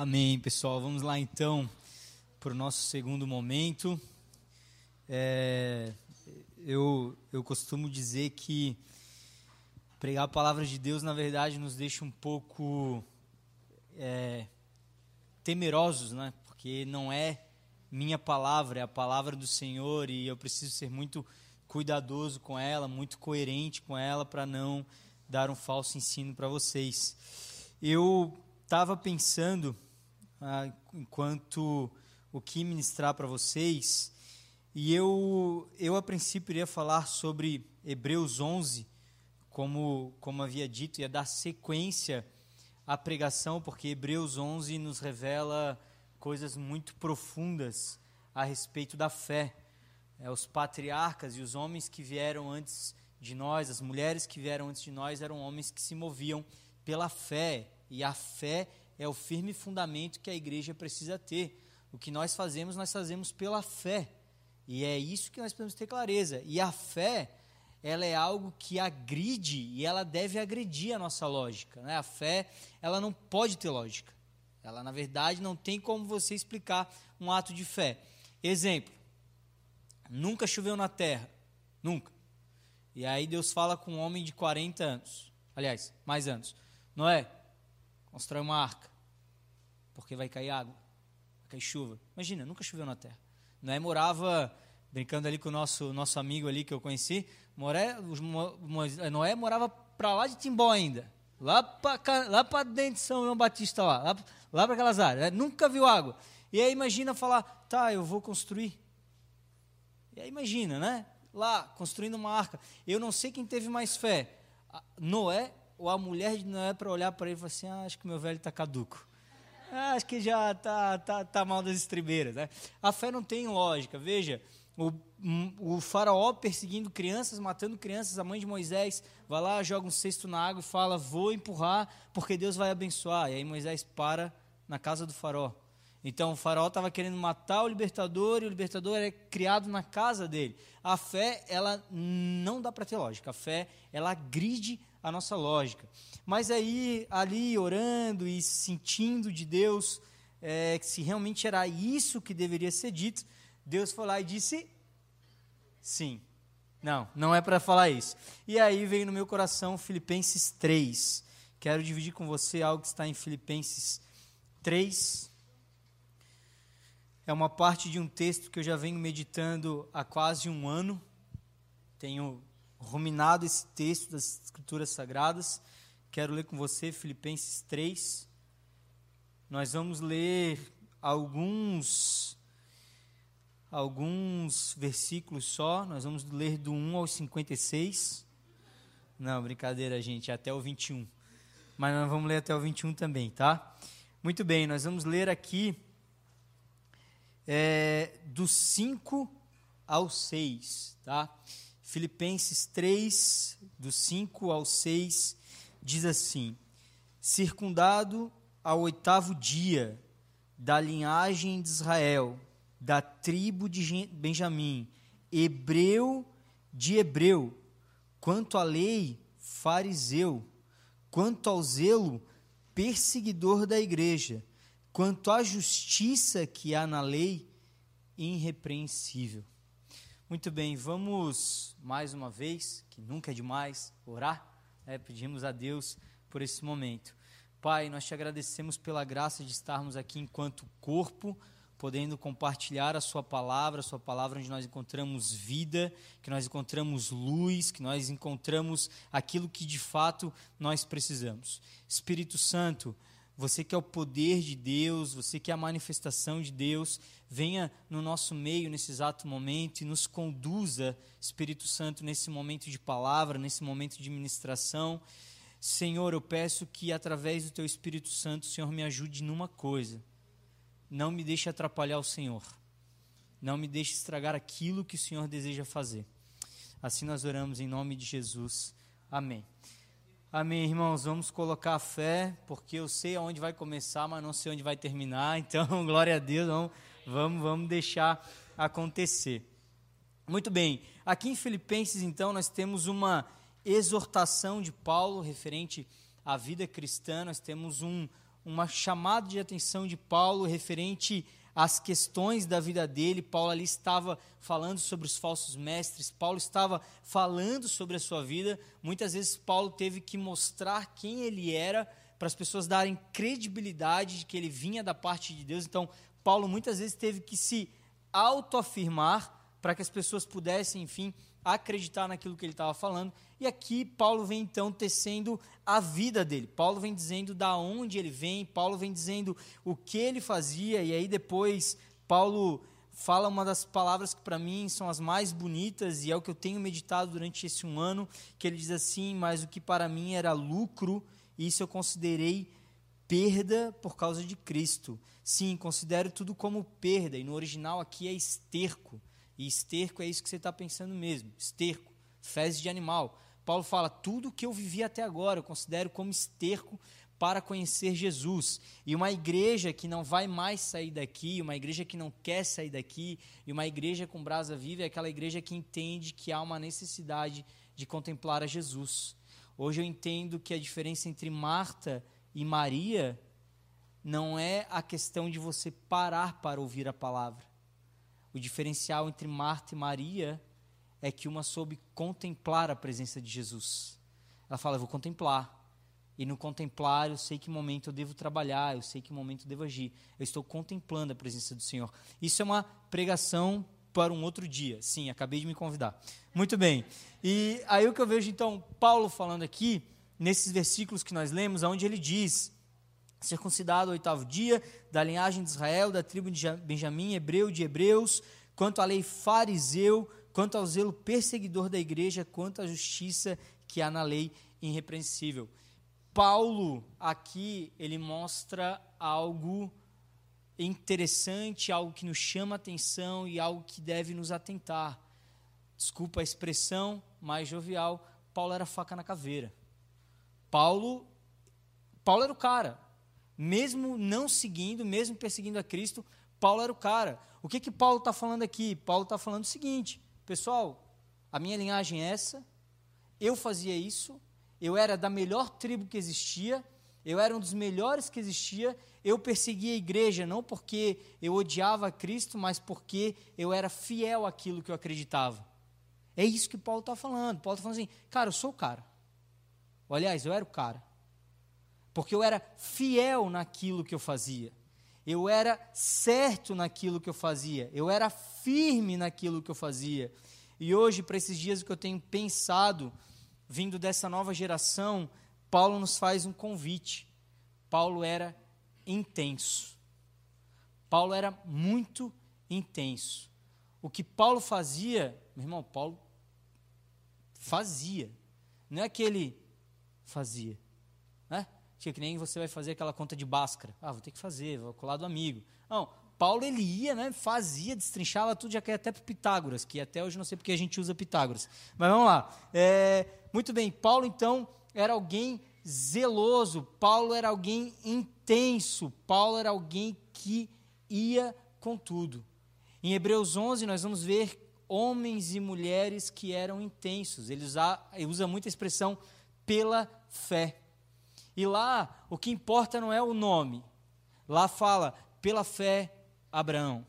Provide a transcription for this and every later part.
Amém, pessoal. Vamos lá, então, para o nosso segundo momento. Eu costumo dizer que pregar a palavra de Deus, na verdade, nos deixa um pouco temerosos, né? Porque não é minha palavra, é a palavra do Senhor e eu preciso ser muito cuidadoso com ela, muito coerente com ela para não dar um falso ensino para vocês. Eu estava pensando, enquanto o que ministrar para vocês, e eu a princípio iria falar sobre Hebreus 11, como havia dito, ia dar sequência à pregação, porque Hebreus 11 nos revela coisas muito profundas a respeito da fé. Os patriarcas e os homens que vieram antes de nós, as mulheres que vieram antes de nós, eram homens que se moviam pela fé, e a fé é o firme fundamento que a igreja precisa ter. O que nós fazemos pela fé, e é isso que nós precisamos ter clareza. E a fé, ela é algo que agride, e ela deve agredir a nossa lógica, né? A fé, ela não pode ter lógica. Ela, na verdade, não tem como você explicar um ato de fé. Exemplo, nunca choveu na terra, nunca. E aí Deus fala com um homem de 40 anos, aliás, mais anos. Noé, constrói uma arca, porque vai cair água, vai cair chuva. Imagina, nunca choveu na terra. Noé morava, brincando ali com o nosso amigo ali que eu conheci, Noé morava para lá de Timbó ainda. Lá para dentro de São João Batista, lá para aquelas áreas, né? Nunca viu água. E aí imagina falar, tá, eu vou construir. E aí imagina, né? Lá, construindo uma arca. Eu não sei quem teve mais fé, Noé ou a mulher de Noé, para olhar para ele e falar assim, acho que meu velho está caduco. Acho que já tá mal das estribeiras, né? A fé não tem lógica. Veja, o faraó perseguindo crianças, matando crianças, a mãe de Moisés vai lá, joga um cesto na água e fala, vou empurrar, porque Deus vai abençoar. E aí Moisés para na casa do faraó. Então o faraó estava querendo matar o libertador, e o libertador era criado na casa dele. A fé, ela não dá para ter lógica. A fé, ela agride a nossa lógica. Mas aí, ali, orando e sentindo de Deus, que se realmente era isso que deveria ser dito, Deus foi lá e disse, sim, não é para falar isso. E aí veio no meu coração Filipenses 3. Quero dividir com você algo que está em Filipenses 3. É uma parte de um texto que eu já venho meditando há quase um ano. Tenho ruminado esse texto das Escrituras Sagradas. Quero ler com você Filipenses 3. Nós vamos ler alguns versículos só. Nós vamos ler do 1 ao 56. Não, brincadeira, gente, é até o 21. Mas nós vamos ler até o 21 também, tá? Muito bem, nós vamos ler aqui do 5 ao 6, tá? Filipenses 3, do 5 ao 6, diz assim, circundado ao 8º dia, da linhagem de Israel, da tribo de Benjamim, hebreu de hebreu, quanto à lei, fariseu, quanto ao zelo, perseguidor da igreja, quanto à justiça que há na lei, irrepreensível. Muito bem, vamos, mais uma vez, que nunca é demais, orar, pedimos a Deus por esse momento. Pai, nós te agradecemos pela graça de estarmos aqui enquanto corpo, podendo compartilhar a Sua palavra onde nós encontramos vida, que nós encontramos luz, que nós encontramos aquilo que de fato nós precisamos. Espírito Santo, você que é o poder de Deus, você que é a manifestação de Deus, venha no nosso meio nesse exato momento e nos conduza, Espírito Santo, nesse momento de palavra, nesse momento de ministração. Senhor, eu peço que através do Teu Espírito Santo, Senhor, me ajude numa coisa. Não me deixe atrapalhar o Senhor. Não me deixe estragar aquilo que o Senhor deseja fazer. Assim nós oramos em nome de Jesus. Amém. Amém, irmãos, vamos colocar a fé, porque eu sei aonde vai começar, mas não sei onde vai terminar, então, glória a Deus, vamos deixar acontecer. Muito bem, aqui em Filipenses, então, nós temos uma exortação de Paulo referente à vida cristã, nós temos um, uma chamada de atenção de Paulo referente às questões da vida dele. Paulo ali estava falando sobre os falsos mestres, Paulo estava falando sobre a sua vida. Muitas vezes Paulo teve que mostrar quem ele era para as pessoas darem credibilidade de que ele vinha da parte de Deus. Então, Paulo muitas vezes teve que se autoafirmar para que as pessoas pudessem, enfim, acreditar naquilo que ele estava falando. E aqui Paulo vem então tecendo a vida dele, Paulo vem dizendo da onde ele vem, Paulo vem dizendo o que ele fazia. E aí depois Paulo fala uma das palavras que para mim são as mais bonitas e é o que eu tenho meditado durante esse um ano, que ele diz assim: mas o que para mim era lucro, isso eu considerei perda por causa de Cristo. Sim, considero tudo como perda. E no original aqui é esterco. E esterco é isso que você está pensando mesmo, esterco, fezes de animal. Paulo fala, tudo que eu vivi até agora eu considero como esterco para conhecer Jesus. E uma igreja que não vai mais sair daqui, uma igreja que não quer sair daqui, e uma igreja com brasa viva é aquela igreja que entende que há uma necessidade de contemplar a Jesus. Hoje eu entendo que a diferença entre Marta e Maria não é a questão de você parar para ouvir a palavra. O diferencial entre Marta e Maria é que uma soube contemplar a presença de Jesus. Ela fala, eu vou contemplar. E no contemplar, eu sei que momento eu devo trabalhar, eu sei que momento eu devo agir. Eu estou contemplando a presença do Senhor. Isso é uma pregação para um outro dia. Sim, acabei de me convidar. Muito bem. E aí o que eu vejo, então, Paulo falando aqui, nesses versículos que nós lemos, onde ele diz... circuncidado ao 8º dia, da linhagem de Israel, da tribo de Benjamim, hebreu de hebreus, quanto à lei fariseu, quanto ao zelo perseguidor da igreja, quanto à justiça que há na lei irrepreensível. Paulo, aqui, ele mostra algo interessante, algo que nos chama a atenção e algo que deve nos atentar. Desculpa a expressão mais jovial, Paulo era faca na caveira. Paulo era o cara. Mesmo não seguindo, mesmo perseguindo a Cristo, Paulo era o cara. O que Paulo está falando aqui? Paulo está falando o seguinte: pessoal, a minha linhagem é essa, eu fazia isso, eu era da melhor tribo que existia, eu era um dos melhores que existia, eu perseguia a igreja não porque eu odiava a Cristo, mas porque eu era fiel àquilo que eu acreditava. É isso que Paulo está falando. Paulo está falando assim, cara, eu sou o cara. Ou, aliás, eu era o cara. Porque eu era fiel naquilo que eu fazia, eu era certo naquilo que eu fazia, eu era firme naquilo que eu fazia. E hoje, para esses dias que eu tenho pensado, vindo dessa nova geração, Paulo nos faz um convite. Paulo era intenso. Paulo era muito intenso. O que Paulo fazia, meu irmão, Paulo fazia. Não é que ele fazia, né? Que nem você vai fazer aquela conta de Bhaskara. Ah, vou ter que fazer, vou colar do amigo. Não, Paulo, ele ia, né, fazia, destrinchava tudo, já que até para Pitágoras, que até hoje não sei porque a gente usa Pitágoras. Mas vamos lá. Muito bem, Paulo, então, era alguém zeloso, Paulo era alguém intenso, Paulo era alguém que ia com tudo. Em Hebreus 11, nós vamos ver homens e mulheres que eram intensos. Ele usa muita expressão pela fé. E lá, o que importa não é o nome. Lá fala, pela fé, Abraão.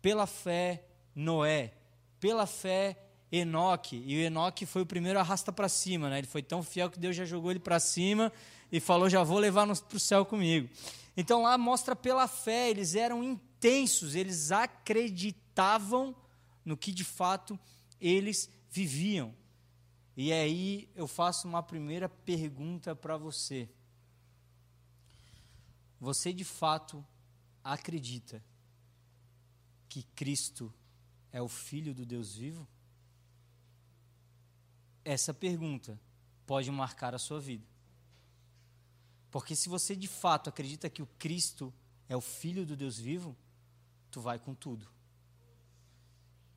Pela fé, Noé. Pela fé, Enoque. E o Enoque foi o primeiro arrasta para cima, né? Ele foi tão fiel que Deus já jogou ele para cima e falou, já vou levar para o céu comigo. Então lá mostra pela fé, eles eram intensos, eles acreditavam no que de fato eles viviam. E aí eu faço uma primeira pergunta para você. Você de fato acredita que Cristo é o Filho do Deus vivo? Essa pergunta pode marcar a sua vida. Porque se você de fato acredita que o Cristo é o Filho do Deus vivo, tu vai com tudo.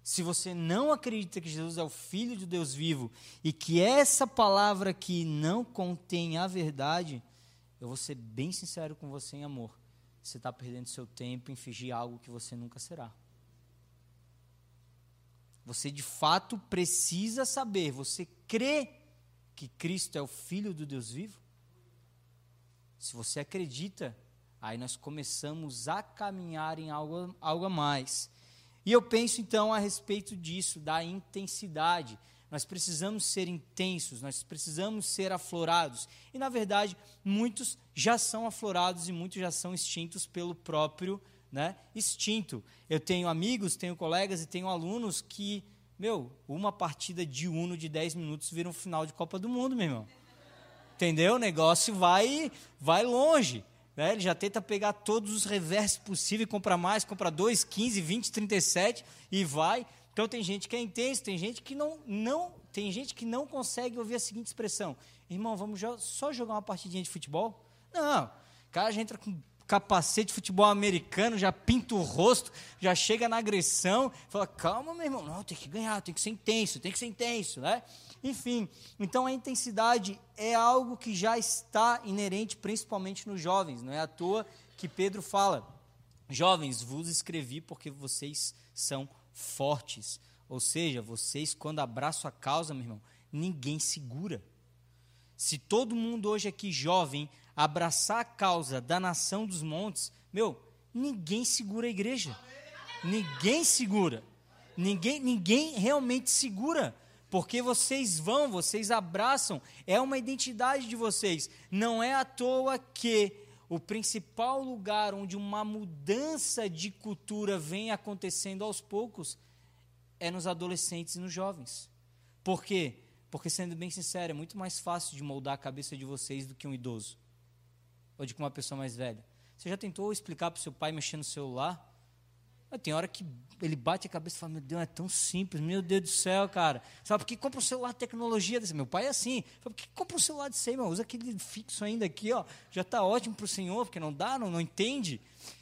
Se você não acredita que Jesus é o Filho de Deus vivo e que essa palavra aqui não contém a verdade, eu vou ser bem sincero com você em amor. Você está perdendo seu tempo em fingir algo que você nunca será. Você de fato precisa saber, você crê que Cristo é o Filho do Deus vivo? Se você acredita, Aí nós começamos a caminhar em algo a mais. E eu penso, então, a respeito disso, da intensidade. Nós precisamos ser intensos, nós precisamos ser aflorados. E, na verdade, muitos já são aflorados e muitos já são extintos pelo próprio, né, instinto. Eu tenho amigos, tenho colegas e tenho alunos que, uma partida de Uno de 10 minutos vira um final de Copa do Mundo, meu irmão. Entendeu? O negócio vai longe. Né? Ele já tenta pegar todos os reversos possíveis, compra mais, compra 2, 15, 20, 37 e vai... Então, tem gente que é intenso, tem gente que não consegue ouvir a seguinte expressão. Irmão, vamos só jogar uma partidinha de futebol? Não. O cara já entra com capacete de futebol americano, já pinta o rosto, já chega na agressão, fala, calma, meu irmão, não, tem que ganhar, tem que ser intenso, né? Enfim, então a intensidade é algo que já está inerente, principalmente nos jovens. Não é à toa que Pedro fala, jovens, vos escrevi porque vocês são fortes, ou seja, vocês quando abraçam a causa, meu irmão, ninguém segura. Se todo mundo hoje aqui jovem abraçar a causa da Nação dos Montes, ninguém segura a igreja, ninguém realmente segura, porque vocês abraçam, é uma identidade de vocês. Não é à toa que o principal lugar onde uma mudança de cultura vem acontecendo aos poucos é nos adolescentes e nos jovens. Por quê? Porque, sendo bem sincero, é muito mais fácil de moldar a cabeça de vocês do que um idoso ou de que uma pessoa mais velha. Você já tentou explicar para o seu pai mexer no celular? Mas tem hora que ele bate a cabeça e fala, meu Deus, é tão simples, meu Deus do céu, cara. Sabe por que compra um celular de tecnologia desse? Meu pai é assim. Sabe por que compra um celular desse aí, meu? Usa aquele fixo ainda aqui, ó. Já está ótimo para o senhor, porque não dá, não entende.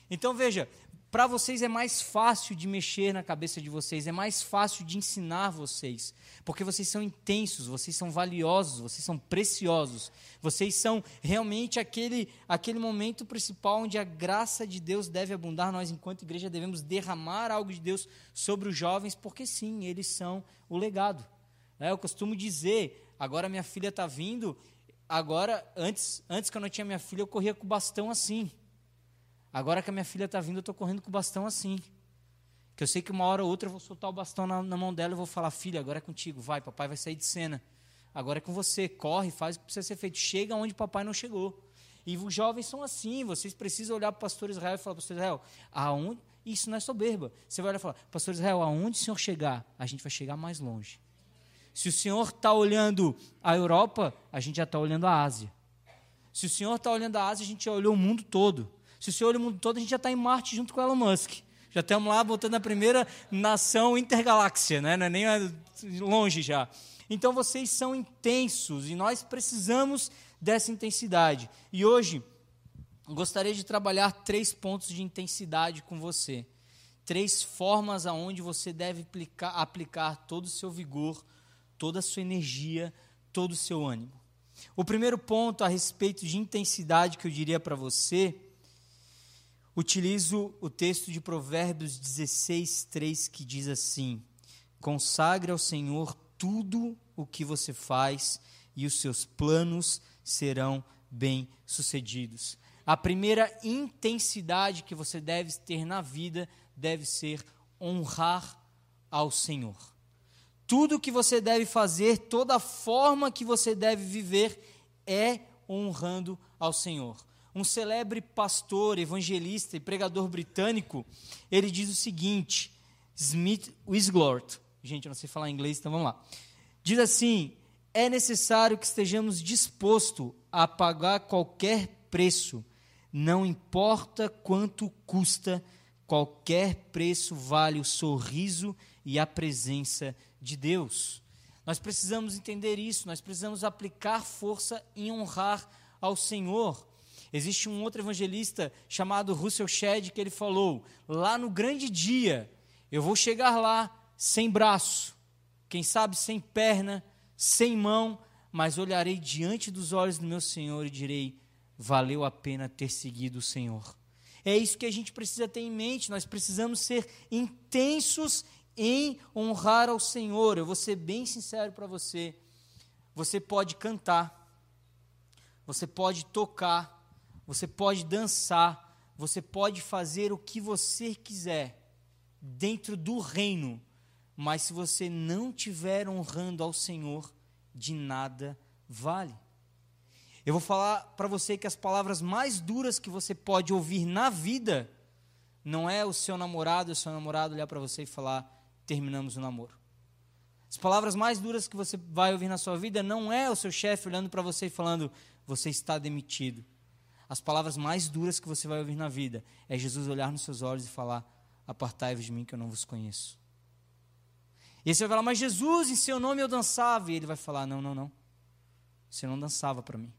Então, veja, para vocês é mais fácil de mexer na cabeça de vocês, é mais fácil de ensinar vocês, porque vocês são intensos, vocês são valiosos, vocês são preciosos, vocês são realmente aquele momento principal onde a graça de Deus deve abundar. Nós, enquanto igreja, devemos derramar algo de Deus sobre os jovens, porque sim, eles são o legado. Eu costumo dizer, agora minha filha está vindo, agora, antes que eu não tinha minha filha, eu corria com o bastão assim. Agora que a minha filha está vindo, eu estou correndo com o bastão assim. Que eu sei que uma hora ou outra eu vou soltar o bastão na mão dela e vou falar, filha, agora é contigo, vai, papai vai sair de cena. Agora é com você, corre, faz o que precisa ser feito. Chega onde papai não chegou. E os jovens são assim, vocês precisam olhar para o pastor Israel e falar para o pastor Israel, aonde? Isso não é soberba. Você vai olhar e falar, pastor Israel, aonde o senhor chegar? A gente vai chegar mais longe. Se o senhor está olhando a Europa, a gente já está olhando a Ásia. Se o senhor está olhando a Ásia, a gente já olhou o mundo todo. Se o senhor olha o mundo todo, a gente já está em Marte junto com o Elon Musk. Já estamos lá botando a primeira nação intergaláxia, né? Não é nem longe já. Então, vocês são intensos e nós precisamos dessa intensidade. E hoje, gostaria de trabalhar 3 pontos de intensidade com você. 3 formas aonde você deve aplicar todo o seu vigor, toda a sua energia, todo o seu ânimo. O primeiro ponto a respeito de intensidade que eu diria para você... Utilizo o texto de Provérbios 16:3, que diz assim, consagre ao Senhor tudo o que você faz e os seus planos serão bem-sucedidos. A primeira intensidade que você deve ter na vida deve ser honrar ao Senhor. Tudo o que você deve fazer, toda forma que você deve viver é honrando ao Senhor. Um celebre pastor, evangelista e pregador britânico, ele diz o seguinte, Smith Wigglesworth, gente, eu não sei falar inglês, então vamos lá, diz assim, é necessário que estejamos dispostos a pagar qualquer preço, não importa quanto custa, qualquer preço vale o sorriso e a presença de Deus. Nós precisamos entender isso, nós precisamos aplicar força em honrar ao Senhor. Existe um outro evangelista chamado Russell Shedd que ele falou, lá no grande dia, eu vou chegar lá sem braço, quem sabe sem perna, sem mão, mas olharei diante dos olhos do meu Senhor e direi, valeu a pena ter seguido o Senhor. É isso que a gente precisa ter em mente, nós precisamos ser intensos em honrar ao Senhor. Eu vou ser bem sincero para você, você pode cantar, você pode tocar, você pode dançar, Você pode fazer o que você quiser dentro do reino, mas se você não estiver honrando ao Senhor, de nada vale. Eu vou falar para você que as palavras mais duras que você pode ouvir na vida não é o seu namorado olhar para você e falar, terminamos o namoro. As palavras mais duras que você vai ouvir na sua vida não é o seu chefe olhando para você e falando, você está demitido. As palavras mais duras que você vai ouvir na vida é Jesus olhar nos seus olhos e falar, apartai-vos de mim que eu não vos conheço. E aí você vai falar, mas Jesus, em seu nome eu dançava. E ele vai falar, não. Você não dançava para mim.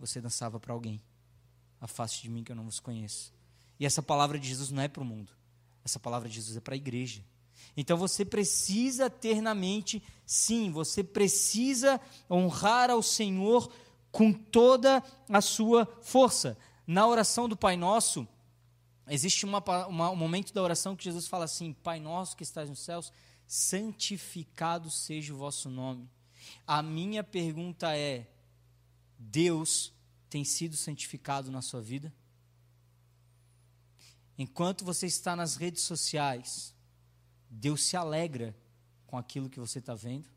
Você dançava para alguém. Afaste de mim que eu não vos conheço. E essa palavra de Jesus não é para o mundo. Essa palavra de Jesus é para a igreja. Então você precisa ter na mente, sim, você precisa honrar ao Senhor com toda a sua força. Na oração do Pai Nosso, existe um momento da oração que Jesus fala assim, Pai Nosso que estás nos céus, santificado seja o vosso nome. A minha pergunta é, Deus tem sido santificado na sua vida? Enquanto você está nas redes sociais, Deus se alegra com aquilo que você está vendo?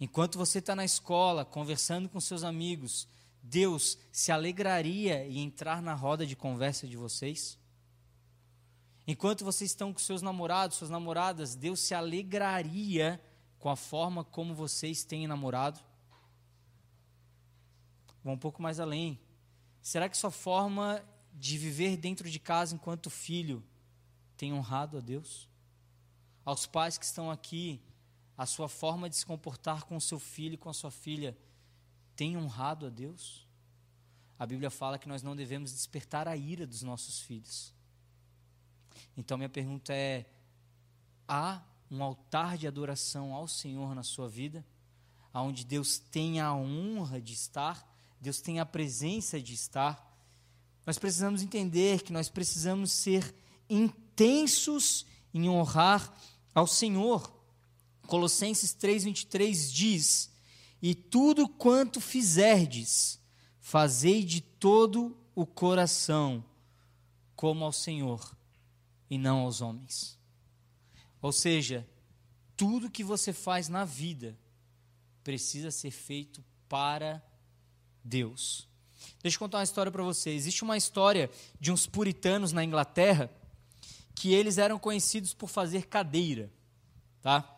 Enquanto você está na escola, conversando com seus amigos, Deus se alegraria em entrar na roda de conversa de vocês? Enquanto vocês estão com seus namorados, suas namoradas, Deus se alegraria com a forma como vocês têm namorado? Vou um pouco mais além. Será que sua forma de viver dentro de casa enquanto filho tem honrado a Deus? Aos pais que estão aqui, a sua forma de se comportar com o seu filho e com a sua filha tem honrado a Deus? A Bíblia fala que nós não devemos despertar a ira dos nossos filhos. Então minha pergunta é, há um altar de adoração ao Senhor na sua vida, onde Deus tem a honra de estar, Deus tem a presença de estar? Nós precisamos entender que nós precisamos ser intensos em honrar ao Senhor. Colossenses 3:23 diz, e tudo quanto fizerdes, fazei de todo o coração, como ao Senhor e não aos homens. Ou seja, tudo que você faz na vida precisa ser feito para Deus. Deixa eu contar uma história para você. Existe uma história de uns puritanos na Inglaterra que eles eram conhecidos por fazer cadeira, tá?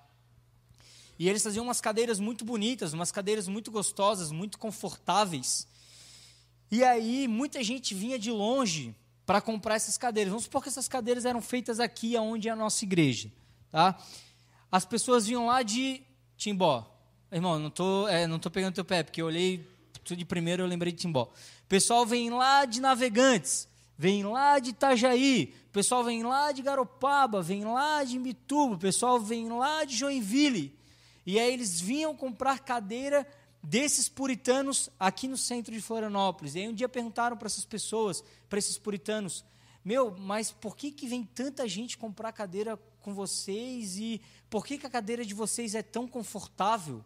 E eles faziam umas cadeiras muito bonitas, umas cadeiras muito gostosas, muito confortáveis. E aí muita gente vinha de longe para comprar essas cadeiras. Vamos supor que essas cadeiras eram feitas aqui, onde é a nossa igreja. Tá? As pessoas vinham lá de Timbó. Irmão, não tô pegando teu pé, porque eu olhei tudo de primeiro e eu lembrei de Timbó. O pessoal vem lá de Navegantes, vem lá de Itajaí, o pessoal vem lá de Garopaba, vem lá de Mitubo, o pessoal vem lá de Joinville. E aí eles vinham comprar cadeira desses puritanos aqui no centro de Florianópolis. E aí um dia perguntaram para essas pessoas, para esses puritanos, meu, mas por que vem tanta gente comprar cadeira com vocês e por que a cadeira de vocês é tão confortável?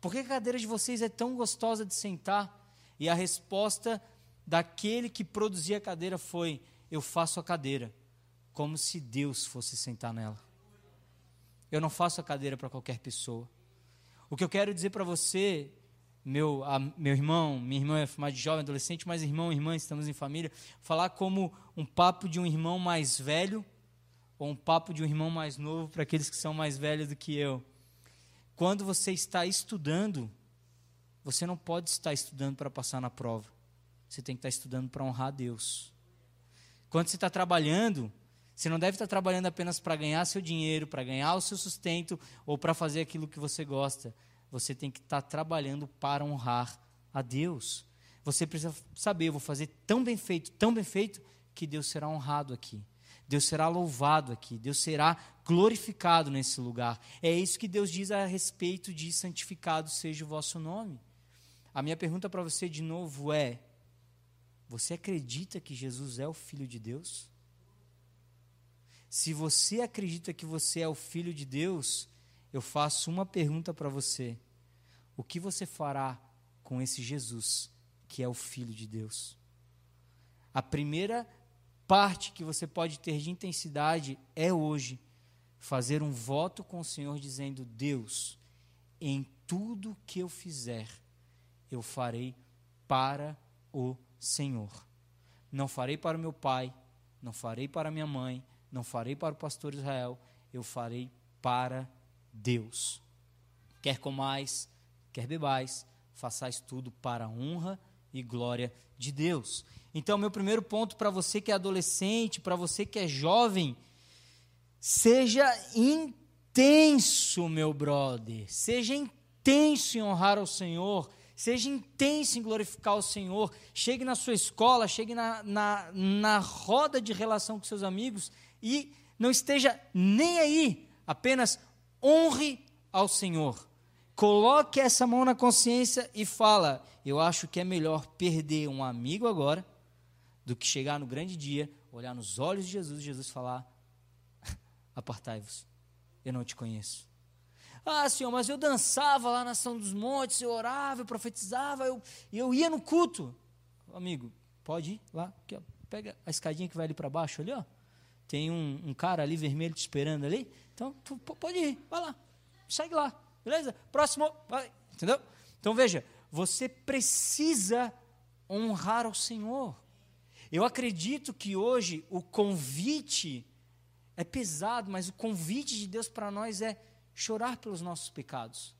Por que a cadeira de vocês é tão gostosa de sentar? E a resposta daquele que produzia a cadeira foi, eu faço a cadeira como se Deus fosse sentar nela. Eu não faço a cadeira para qualquer pessoa. O que eu quero dizer para você, meu irmão, minha irmã é formada de jovem, adolescente, mas irmão, irmã, estamos em família, falar como um papo de um irmão mais velho ou um papo de um irmão mais novo para aqueles que são mais velhos do que eu. Quando você está estudando, você não pode estar estudando para passar na prova. Você tem que estar estudando para honrar a Deus. Quando você está trabalhando, você não deve estar trabalhando apenas para ganhar seu dinheiro, para ganhar o seu sustento ou para fazer aquilo que você gosta. Você tem que estar trabalhando para honrar a Deus. Você precisa saber, eu vou fazer tão bem feito, que Deus será honrado aqui. Deus será louvado aqui, Deus será glorificado nesse lugar. É isso que Deus diz a respeito de santificado seja o vosso nome. A minha pergunta para você de novo é, você acredita que Jesus é o Filho de Deus? Se você acredita que você é o Filho de Deus, eu faço uma pergunta para você. O que você fará com esse Jesus que é o Filho de Deus? A primeira parte que você pode ter de intensidade é hoje fazer um voto com o Senhor dizendo: Deus, em tudo que eu fizer, eu farei para o Senhor. Não farei para o meu pai, não farei para minha mãe, não farei para o pastor Israel, eu farei para Deus. Quer comais, quer bebais, façais tudo para a honra e glória de Deus. Então, meu primeiro ponto para você que é adolescente, para você que é jovem, seja intenso, meu brother, seja intenso em honrar ao Senhor, seja intenso em glorificar o Senhor. Chegue na sua escola, chegue na roda de relação com seus amigos e não esteja nem aí, apenas honre ao Senhor. Coloque essa mão na consciência e fala: eu acho que é melhor perder um amigo agora do que chegar no grande dia, olhar nos olhos de Jesus e Jesus falar: apartai-vos, eu não te conheço. Ah, Senhor, mas eu dançava lá na Nação dos Montes, eu orava, eu profetizava, eu ia no culto. Amigo, pode ir lá, aqui, ó, pega a escadinha que vai ali para baixo, ali, ó. Tem um cara ali vermelho te esperando ali, então tu pode ir, vai lá, segue lá, beleza? Próximo, vai, entendeu? Então veja, você precisa honrar ao Senhor. Eu acredito que hoje o convite é pesado, mas o convite de Deus para nós é chorar pelos nossos pecados,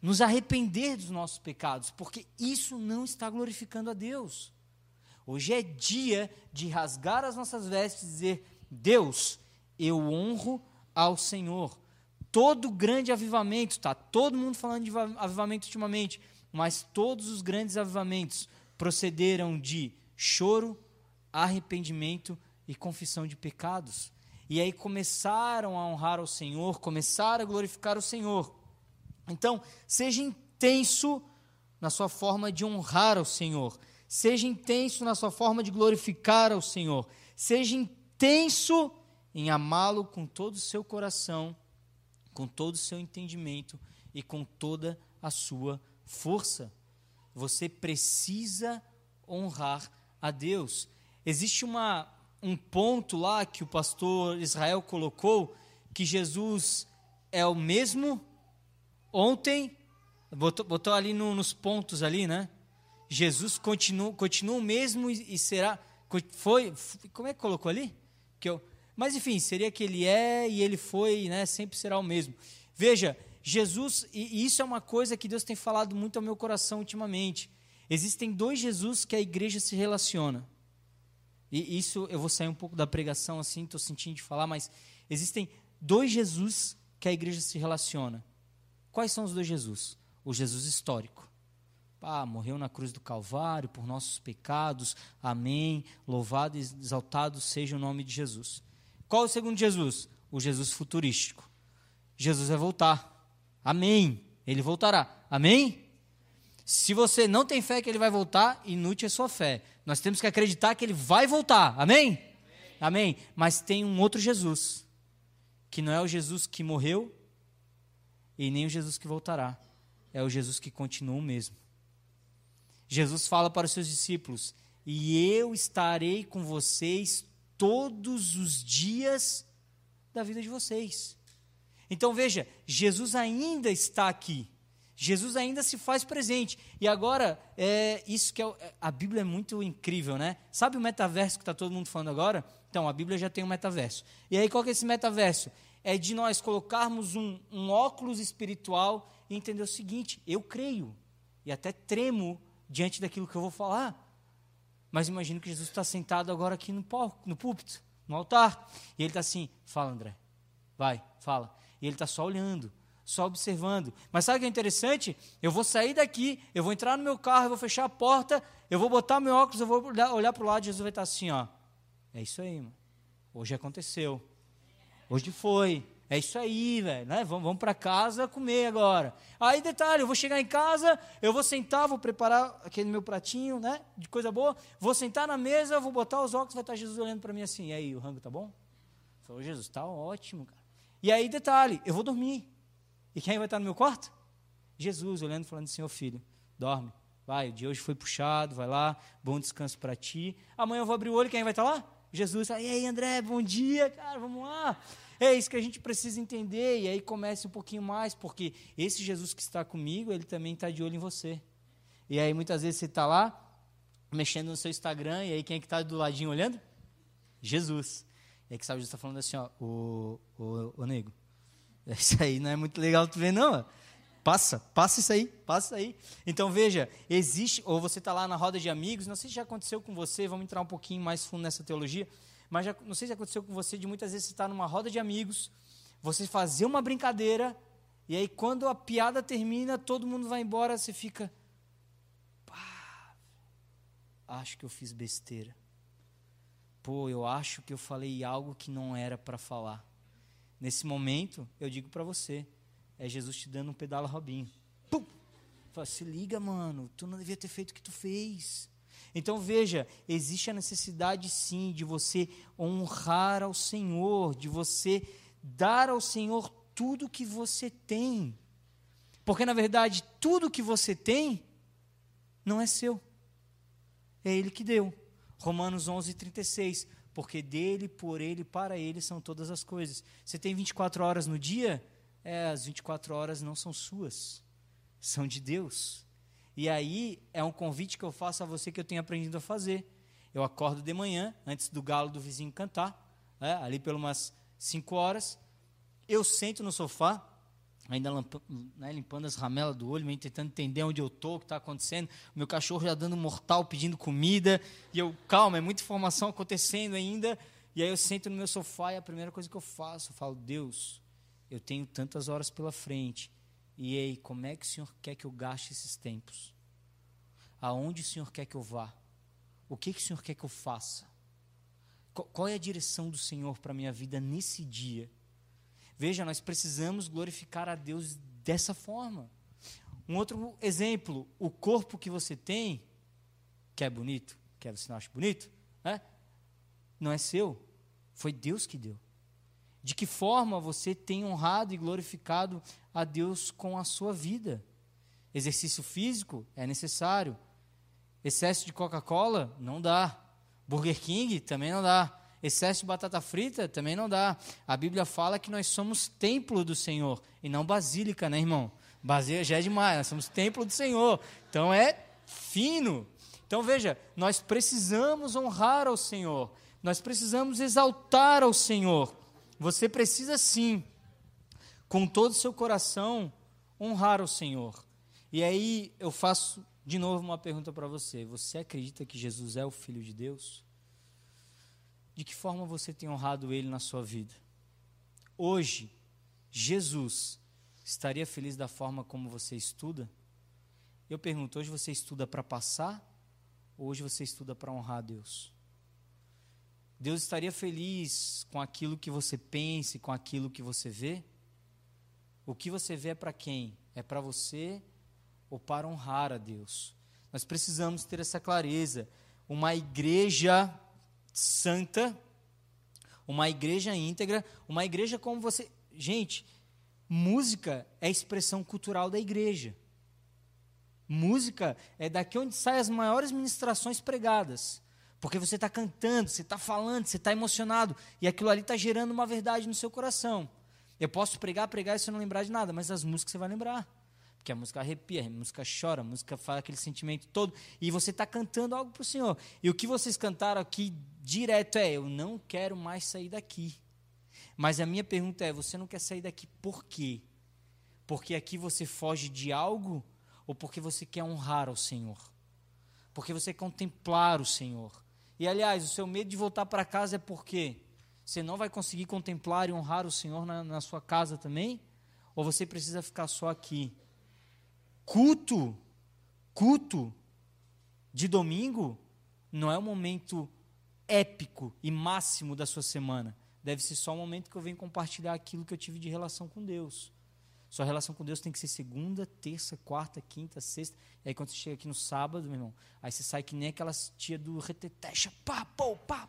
nos arrepender dos nossos pecados, porque isso não está glorificando a Deus. Hoje é dia de rasgar as nossas vestes e dizer: Deus, eu honro ao Senhor. Todo grande avivamento, está todo mundo falando de avivamento ultimamente, mas todos os grandes avivamentos procederam de choro, arrependimento e confissão de pecados. E aí começaram a honrar ao Senhor, começaram a glorificar o Senhor. Então, seja intenso na sua forma de honrar ao Senhor. Seja intenso na sua forma de glorificar ao Senhor. Seja intenso em amá-lo com todo o seu coração, com todo o seu entendimento e com toda a sua força. Você precisa honrar a Deus. Existe um ponto lá que o pastor Israel colocou, que Jesus é o mesmo ontem, botou ali nos pontos ali, né? Jesus continua o mesmo e será, como é que colocou ali? Mas enfim, seria que ele é e ele foi, né? Sempre será o mesmo. Veja, Jesus, e isso é uma coisa que Deus tem falado muito ao meu coração ultimamente, existem dois Jesus que a igreja se relaciona. E isso, eu vou sair um pouco da pregação, assim, estou sentindo de falar, mas existem dois Jesus que a igreja se relaciona. Quais são os dois Jesus? O Jesus histórico. Morreu na cruz do Calvário por nossos pecados, amém, louvado e exaltado seja o nome de Jesus. Qual é o segundo Jesus? O Jesus futurístico. Jesus vai voltar, amém, ele voltará, amém? Se você não tem fé que ele vai voltar, inútil é sua fé. Nós temos que acreditar que ele vai voltar. Amém? Amém? Amém. Mas tem um outro Jesus, que não é o Jesus que morreu e nem o Jesus que voltará. É o Jesus que continua o mesmo. Jesus fala para os seus discípulos: e eu estarei com vocês todos os dias da vida de vocês. Então veja, Jesus ainda está aqui. Jesus ainda se faz presente. E agora, isso que a Bíblia é muito incrível, né? Sabe o metaverso que está todo mundo falando agora? Então, a Bíblia já tem um metaverso. E aí, qual que é esse metaverso? É de nós colocarmos um óculos espiritual e entender o seguinte: eu creio e até tremo diante daquilo que eu vou falar. Mas imagino que Jesus está sentado agora aqui no palco, no púlpito, no altar. E ele está assim: fala, André, vai, fala. E ele está só olhando, só observando. Mas sabe o que é interessante? Eu vou sair daqui, eu vou entrar no meu carro, eu vou fechar a porta, eu vou botar meu óculos, eu vou olhar para o lado, Jesus vai estar assim, ó. É isso aí, mano. Hoje aconteceu. Hoje foi. É isso aí, velho. Né? Vamos para casa comer agora. Aí, detalhe, eu vou chegar em casa, eu vou sentar, vou preparar aquele meu pratinho, né? De coisa boa. Vou sentar na mesa, vou botar os óculos, vai estar Jesus olhando para mim assim. E aí, o rango tá bom? Falou, Jesus, tá ótimo, cara. E aí, detalhe, eu vou dormir. E quem vai estar no meu quarto? Jesus, olhando e falando assim: ô filho, dorme, Vai, o de hoje foi puxado, vai lá, bom descanso para ti. Amanhã eu vou abrir o olho, quem vai estar lá? Jesus. E aí, André, bom dia, cara, vamos lá. É isso que a gente precisa entender, e aí comece um pouquinho mais, porque esse Jesus que está comigo, ele também está de olho em você. E aí, muitas vezes, você está lá, mexendo no seu Instagram, e aí, quem é que está do ladinho olhando? Jesus. E aí, que sabe, Jesus está falando assim, ó, ô nego, isso aí não é muito legal tu ver, não, ó. Passa isso aí. Então, veja, existe, ou você está lá na roda de amigos, não sei se já aconteceu com você, vamos entrar um pouquinho mais fundo nessa teologia, mas já, não sei se aconteceu com você, de muitas vezes você está numa roda de amigos, você fazer uma brincadeira, e aí quando a piada termina, todo mundo vai embora, você fica, pá, acho que eu fiz besteira. Pô, eu acho que eu falei algo que não era para falar. Nesse momento, eu digo para você, é Jesus te dando um pedala Robinho. Pum! Fala, se liga, mano, tu não devia ter feito o que tu fez. Então, veja, existe a necessidade, sim, de você honrar ao Senhor, de você dar ao Senhor tudo que você tem. Porque, na verdade, tudo que você tem não é seu. É Ele que deu. Romanos 11:36. Porque dele, por ele, para ele são todas as coisas. Você tem 24 horas no dia... as 24 horas não são suas, são de Deus. E aí é um convite que eu faço a você que eu tenho aprendido a fazer. Eu acordo de manhã, antes do galo do vizinho cantar, ali por umas 5 horas, eu sento no sofá, ainda limpando as ramelas do olho, meio tentando entender onde eu estou, o que está acontecendo, o meu cachorro já dando mortal, pedindo comida, e eu, calma, é muita informação acontecendo ainda, e aí eu sento no meu sofá e a primeira coisa que eu faço, eu falo, Deus... eu tenho tantas horas pela frente, e ei, como é que o Senhor quer que eu gaste esses tempos? Aonde o Senhor quer que eu vá? O que o Senhor quer que eu faça? Qual é a direção do Senhor para a minha vida nesse dia? Veja, nós precisamos glorificar a Deus dessa forma. Um outro exemplo, o corpo que você tem, que é bonito, que você não acha bonito, né? Não é seu, foi Deus que deu. De que forma você tem honrado e glorificado a Deus com a sua vida? Exercício físico é necessário. Excesso de Coca-Cola não dá. Burger King também não dá. Excesso de batata frita também não dá. A Bíblia fala que nós somos templo do Senhor e não basílica, né, irmão? Basílica já é demais, nós somos templo do Senhor. Então é fino. Então veja, nós precisamos honrar ao Senhor. Nós precisamos exaltar ao Senhor. Você precisa sim, com todo o seu coração, honrar o Senhor. E aí eu faço de novo uma pergunta para você. Você acredita que Jesus é o Filho de Deus? De que forma você tem honrado Ele na sua vida? Hoje, Jesus estaria feliz da forma como você estuda? Eu pergunto, hoje você estuda para passar? Ou hoje você estuda para honrar a Deus? Deus estaria feliz com aquilo que você pensa, com aquilo que você vê? O que você vê é para quem? É para você ou para honrar a Deus? Nós precisamos ter essa clareza. Uma igreja santa, uma igreja íntegra, uma igreja como você... Gente, música é a expressão cultural da igreja. Música é daqui onde saem as maiores ministrações pregadas. Porque você está cantando, você está falando, você está emocionado, e aquilo ali está gerando uma verdade no seu coração. Eu posso pregar e você não lembrar de nada, mas as músicas você vai lembrar. Porque a música arrepia, a música chora, a música fala aquele sentimento todo, e você está cantando algo para o Senhor. E o que vocês cantaram aqui direto é, eu não quero mais sair daqui. Mas a minha pergunta é, você não quer sair daqui por quê? Porque aqui você foge de algo, ou porque você quer honrar ao Senhor? Porque você quer contemplar o Senhor? E, aliás, o seu medo de voltar para casa é porque você não vai conseguir contemplar e honrar o Senhor na sua casa também? Ou você precisa ficar só aqui? Culto de domingo não é o momento épico e máximo da sua semana. Deve ser só o momento que eu venho compartilhar aquilo que eu tive de relação com Deus. Sua relação com Deus tem que ser segunda, terça, quarta, quinta, sexta. E aí, quando você chega aqui no sábado, meu irmão, aí você sai que nem aquelas tia do retetecha, pá, pum, tá,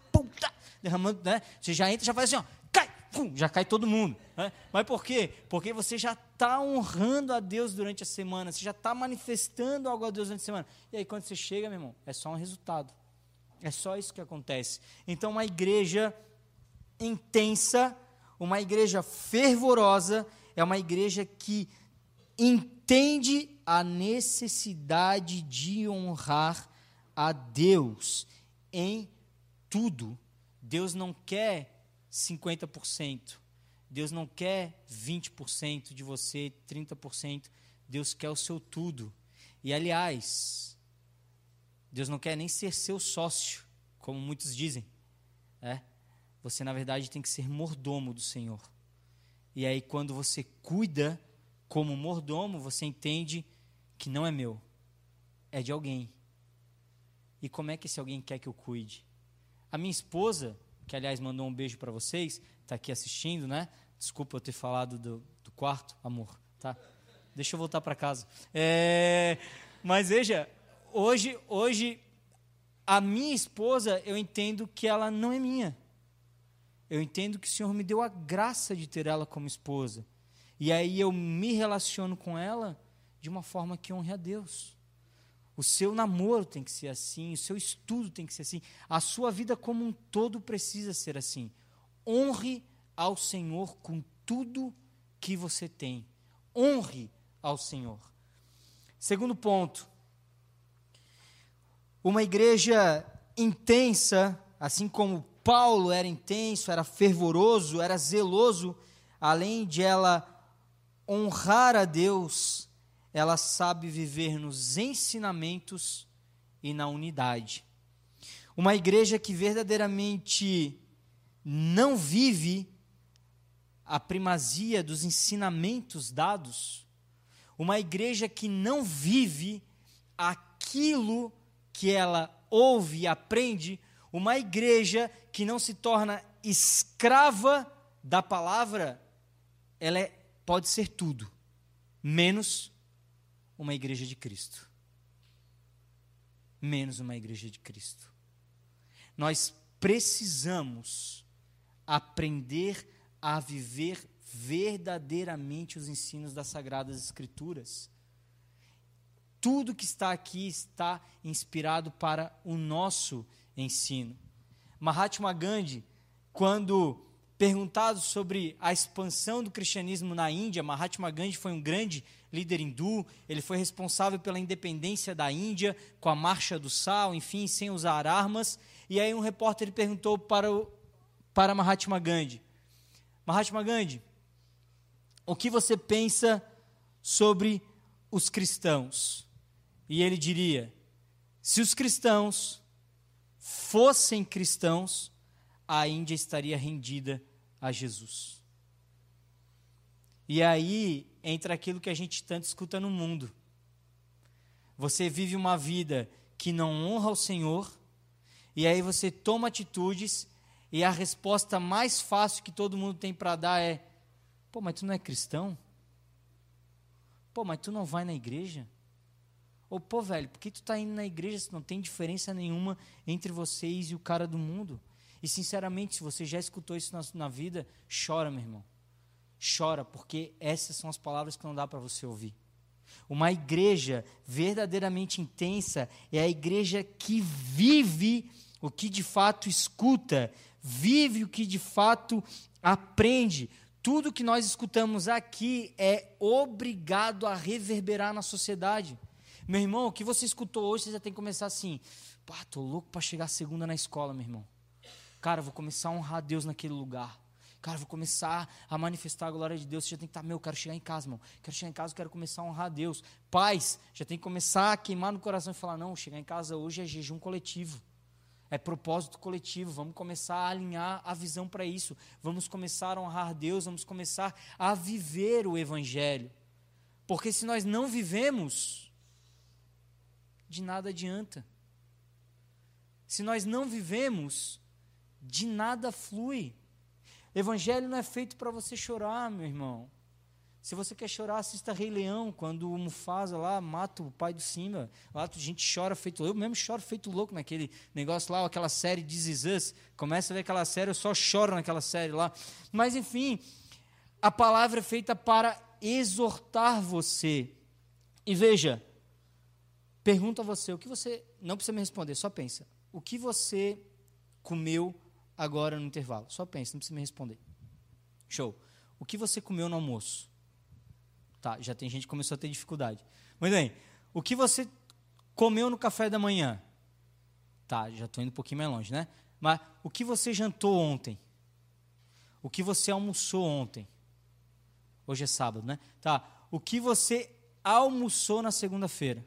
derramando, né? Você já entra, já faz assim, ó, cai, pum, já cai todo mundo, né? Mas por quê? Porque você já está honrando a Deus durante a semana, você já está manifestando algo a Deus durante a semana. E aí quando você chega, meu irmão, é só um resultado. É só isso que acontece. Então uma igreja intensa, uma igreja fervorosa, é uma igreja que entende a necessidade de honrar a Deus em tudo. Deus não quer 50%. Deus não quer 20% de você, 30%. Deus quer o seu tudo. E, aliás, Deus não quer nem ser seu sócio, como muitos dizem. É? Você, na verdade, tem que ser mordomo do Senhor. E aí, quando você cuida como mordomo, você entende que não é meu, é de alguém. E como é que esse alguém quer que eu cuide? A minha esposa, que, aliás, mandou um beijo para vocês, está aqui assistindo, né? Desculpa eu ter falado do quarto, amor, tá? Deixa eu voltar para casa. Mas veja, hoje, a minha esposa, eu entendo que ela não é minha. Eu entendo que o Senhor me deu a graça de ter ela como esposa. E aí eu me relaciono com ela de uma forma que honre a Deus. O seu namoro tem que ser assim, o seu estudo tem que ser assim, a sua vida como um todo precisa ser assim. Honre ao Senhor com tudo que você tem. Honre ao Senhor. Segundo ponto. Uma igreja intensa, assim como Paulo era intenso, era fervoroso, era zeloso, além de ela honrar a Deus, ela sabe viver nos ensinamentos e na unidade. Uma igreja que verdadeiramente não vive a primazia dos ensinamentos dados, uma igreja que não vive aquilo que ela ouve e aprende, uma igreja que não se torna escrava da palavra, ela pode ser tudo, menos uma igreja de Cristo. Menos uma igreja de Cristo. Nós precisamos aprender a viver verdadeiramente os ensinos das Sagradas Escrituras. Tudo que está aqui está inspirado para o nosso ensino. Mahatma Gandhi, quando perguntado sobre a expansão do cristianismo na Índia, Mahatma Gandhi foi um grande líder hindu, ele foi responsável pela independência da Índia, com a marcha do sal, enfim, sem usar armas. E aí um repórter perguntou para Mahatma Gandhi: Mahatma Gandhi, o que você pensa sobre os cristãos? E ele diria: se os cristãos fossem cristãos, a Índia estaria rendida a Jesus. E aí entra aquilo que a gente tanto escuta no mundo. Você vive uma vida que não honra o Senhor, e aí você toma atitudes. E a resposta mais fácil que todo mundo tem para dar é: pô, mas tu não é cristão? Pô, mas tu não vai na igreja? Ou, pô, velho, por que tu tá indo na igreja se não tem diferença nenhuma entre vocês e o cara do mundo? E, sinceramente, se você já escutou isso na vida, chora, meu irmão. Chora, porque essas são as palavras que não dá para você ouvir. Uma igreja verdadeiramente intensa é a igreja que vive o que de fato escuta, vive o que de fato aprende. Tudo que nós escutamos aqui é obrigado a reverberar na sociedade. Meu irmão, o que você escutou hoje, você já tem que começar assim: pá, tô louco para chegar segunda na escola, meu irmão. Cara, vou começar a honrar a Deus naquele lugar. Cara, vou começar a manifestar a glória de Deus. Você já tem que estar, meu, quero chegar em casa, irmão. Quero chegar em casa, quero começar a honrar a Deus. Pais, já tem que começar a queimar no coração e falar: não, chegar em casa hoje é jejum coletivo. É propósito coletivo, vamos começar a alinhar a visão para isso, vamos começar a honrar Deus, vamos começar a viver o Evangelho, porque se nós não vivemos, de nada adianta. Se nós não vivemos, de nada flui. Evangelho não é feito para você chorar, meu irmão. Se você quer chorar, assista Rei Leão, quando o Mufasa lá mata o pai do Simba. Lá a gente chora feito louco. Eu mesmo choro feito louco naquele negócio lá, aquela série This Is Us. Começa a ver aquela série, eu só choro naquela série lá. Mas, enfim, a palavra é feita para exortar você. E veja, pergunto a você, o que você, não precisa me responder, só pensa, o que você comeu agora no intervalo? Só pensa, não precisa me responder. Show. O que você comeu no almoço? Tá, já tem gente que começou a ter dificuldade. Muito bem, o que você comeu no café da manhã? Tá, já estou indo um pouquinho mais longe, né? Mas o que você jantou ontem? O que você almoçou ontem? Hoje é sábado, né? Tá, o que você almoçou na segunda-feira?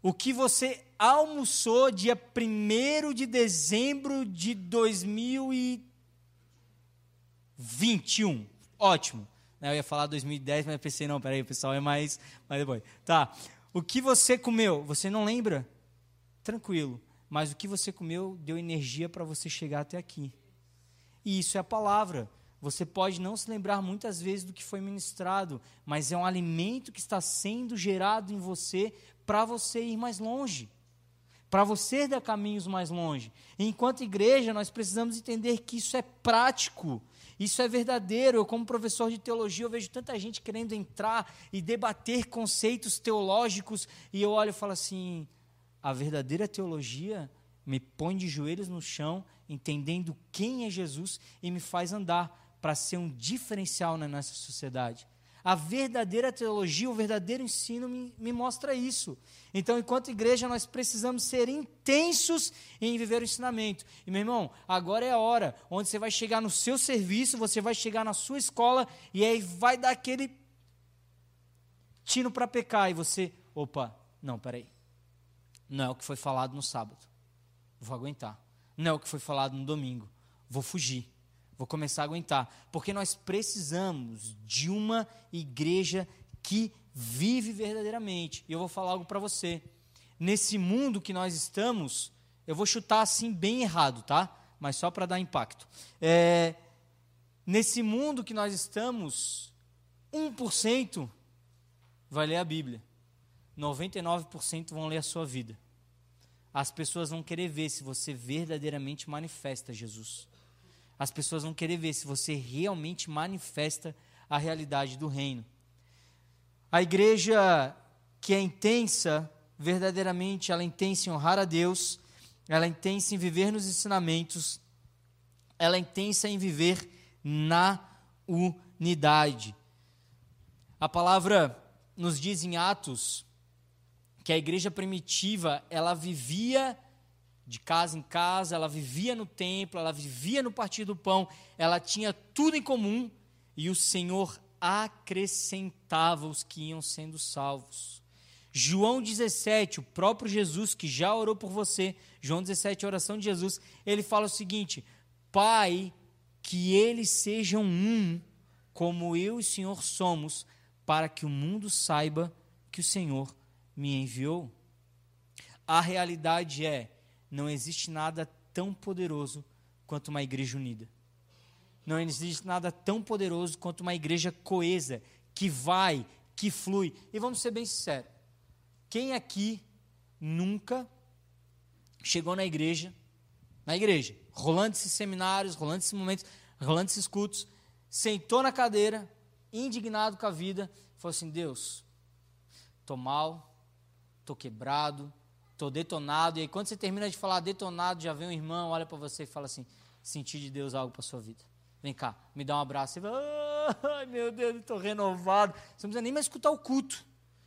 O que você almoçou dia 1º de dezembro de 2021? Ótimo. Eu ia falar 2010, mas eu pensei, não, peraí, o pessoal é mais depois. Tá, o que você comeu? Você não lembra? Tranquilo. Mas o que você comeu deu energia para você chegar até aqui. E isso é a palavra. Você pode não se lembrar muitas vezes do que foi ministrado, mas é um alimento que está sendo gerado em você para você ir mais longe, para você dar caminhos mais longe. E enquanto igreja, nós precisamos entender que isso é prático, isso é verdadeiro. Eu, como professor de teologia, eu vejo tanta gente querendo entrar e debater conceitos teológicos, e eu olho e falo assim, a verdadeira teologia me põe de joelhos no chão, entendendo quem é Jesus, e me faz andar para ser um diferencial na nossa sociedade. A verdadeira teologia, o verdadeiro ensino me mostra isso. Então, enquanto igreja, nós precisamos ser intensos em viver o ensinamento. E, meu irmão, agora é a hora onde você vai chegar no seu serviço, você vai chegar na sua escola, e aí vai dar aquele tiro para pecar, e você, opa, não, peraí, não é o que foi falado no sábado, vou aguentar. Não é o que foi falado no domingo, vou fugir. Vou começar a aguentar, porque nós precisamos de uma igreja que vive verdadeiramente. E eu vou falar algo para você. Nesse mundo que nós estamos, eu vou chutar assim bem errado, tá? Mas só para dar impacto. Nesse mundo que nós estamos, 1% vai ler a Bíblia. 99% vão ler a sua vida. As pessoas vão querer ver se você verdadeiramente manifesta Jesus. As pessoas vão querer ver se você realmente manifesta a realidade do reino. A igreja que é intensa, verdadeiramente, ela é intensa em honrar a Deus, ela é intensa em viver nos ensinamentos, ela é intensa em viver na unidade. A palavra nos diz em Atos que a igreja primitiva, ela vivia de casa em casa, ela vivia no templo, ela vivia no partir do pão, ela tinha tudo em comum, e o Senhor acrescentava os que iam sendo salvos. João 17, o próprio Jesus, que já orou por você, João 17, a oração de Jesus, ele fala o seguinte: Pai, que eles sejam um, como eu e o Senhor somos, para que o mundo saiba que o Senhor me enviou. A realidade é, não existe nada tão poderoso quanto uma igreja unida. Não existe nada tão poderoso quanto uma igreja coesa, que vai, que flui. E vamos ser bem sinceros, quem aqui nunca chegou na igreja, rolando esses seminários, rolando esses momentos, rolando esses cultos, sentou na cadeira, indignado com a vida, falou assim, Deus, estou mal, estou quebrado, estou detonado. E aí quando você termina de falar detonado, já vem um irmão, olha para você e fala assim, senti de Deus algo para a sua vida, vem cá, me dá um abraço. Você fala, ai meu Deus, eu estou renovado. Você não precisa nem mais escutar o culto,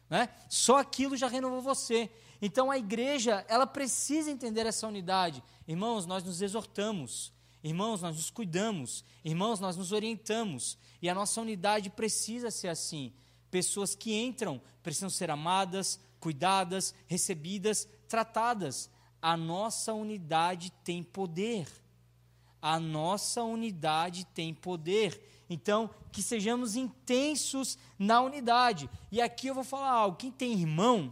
né? Só aquilo já renovou você. Então a igreja, ela precisa entender essa unidade. Irmãos, nós nos exortamos, irmãos, nós nos cuidamos, irmãos, nós nos orientamos, e a nossa unidade precisa ser assim. Pessoas que entram precisam ser amadas, cuidadas, recebidas, tratadas. A nossa unidade tem poder. A nossa unidade tem poder. Então, que sejamos intensos na unidade. E aqui eu vou falar algo. Quem tem irmão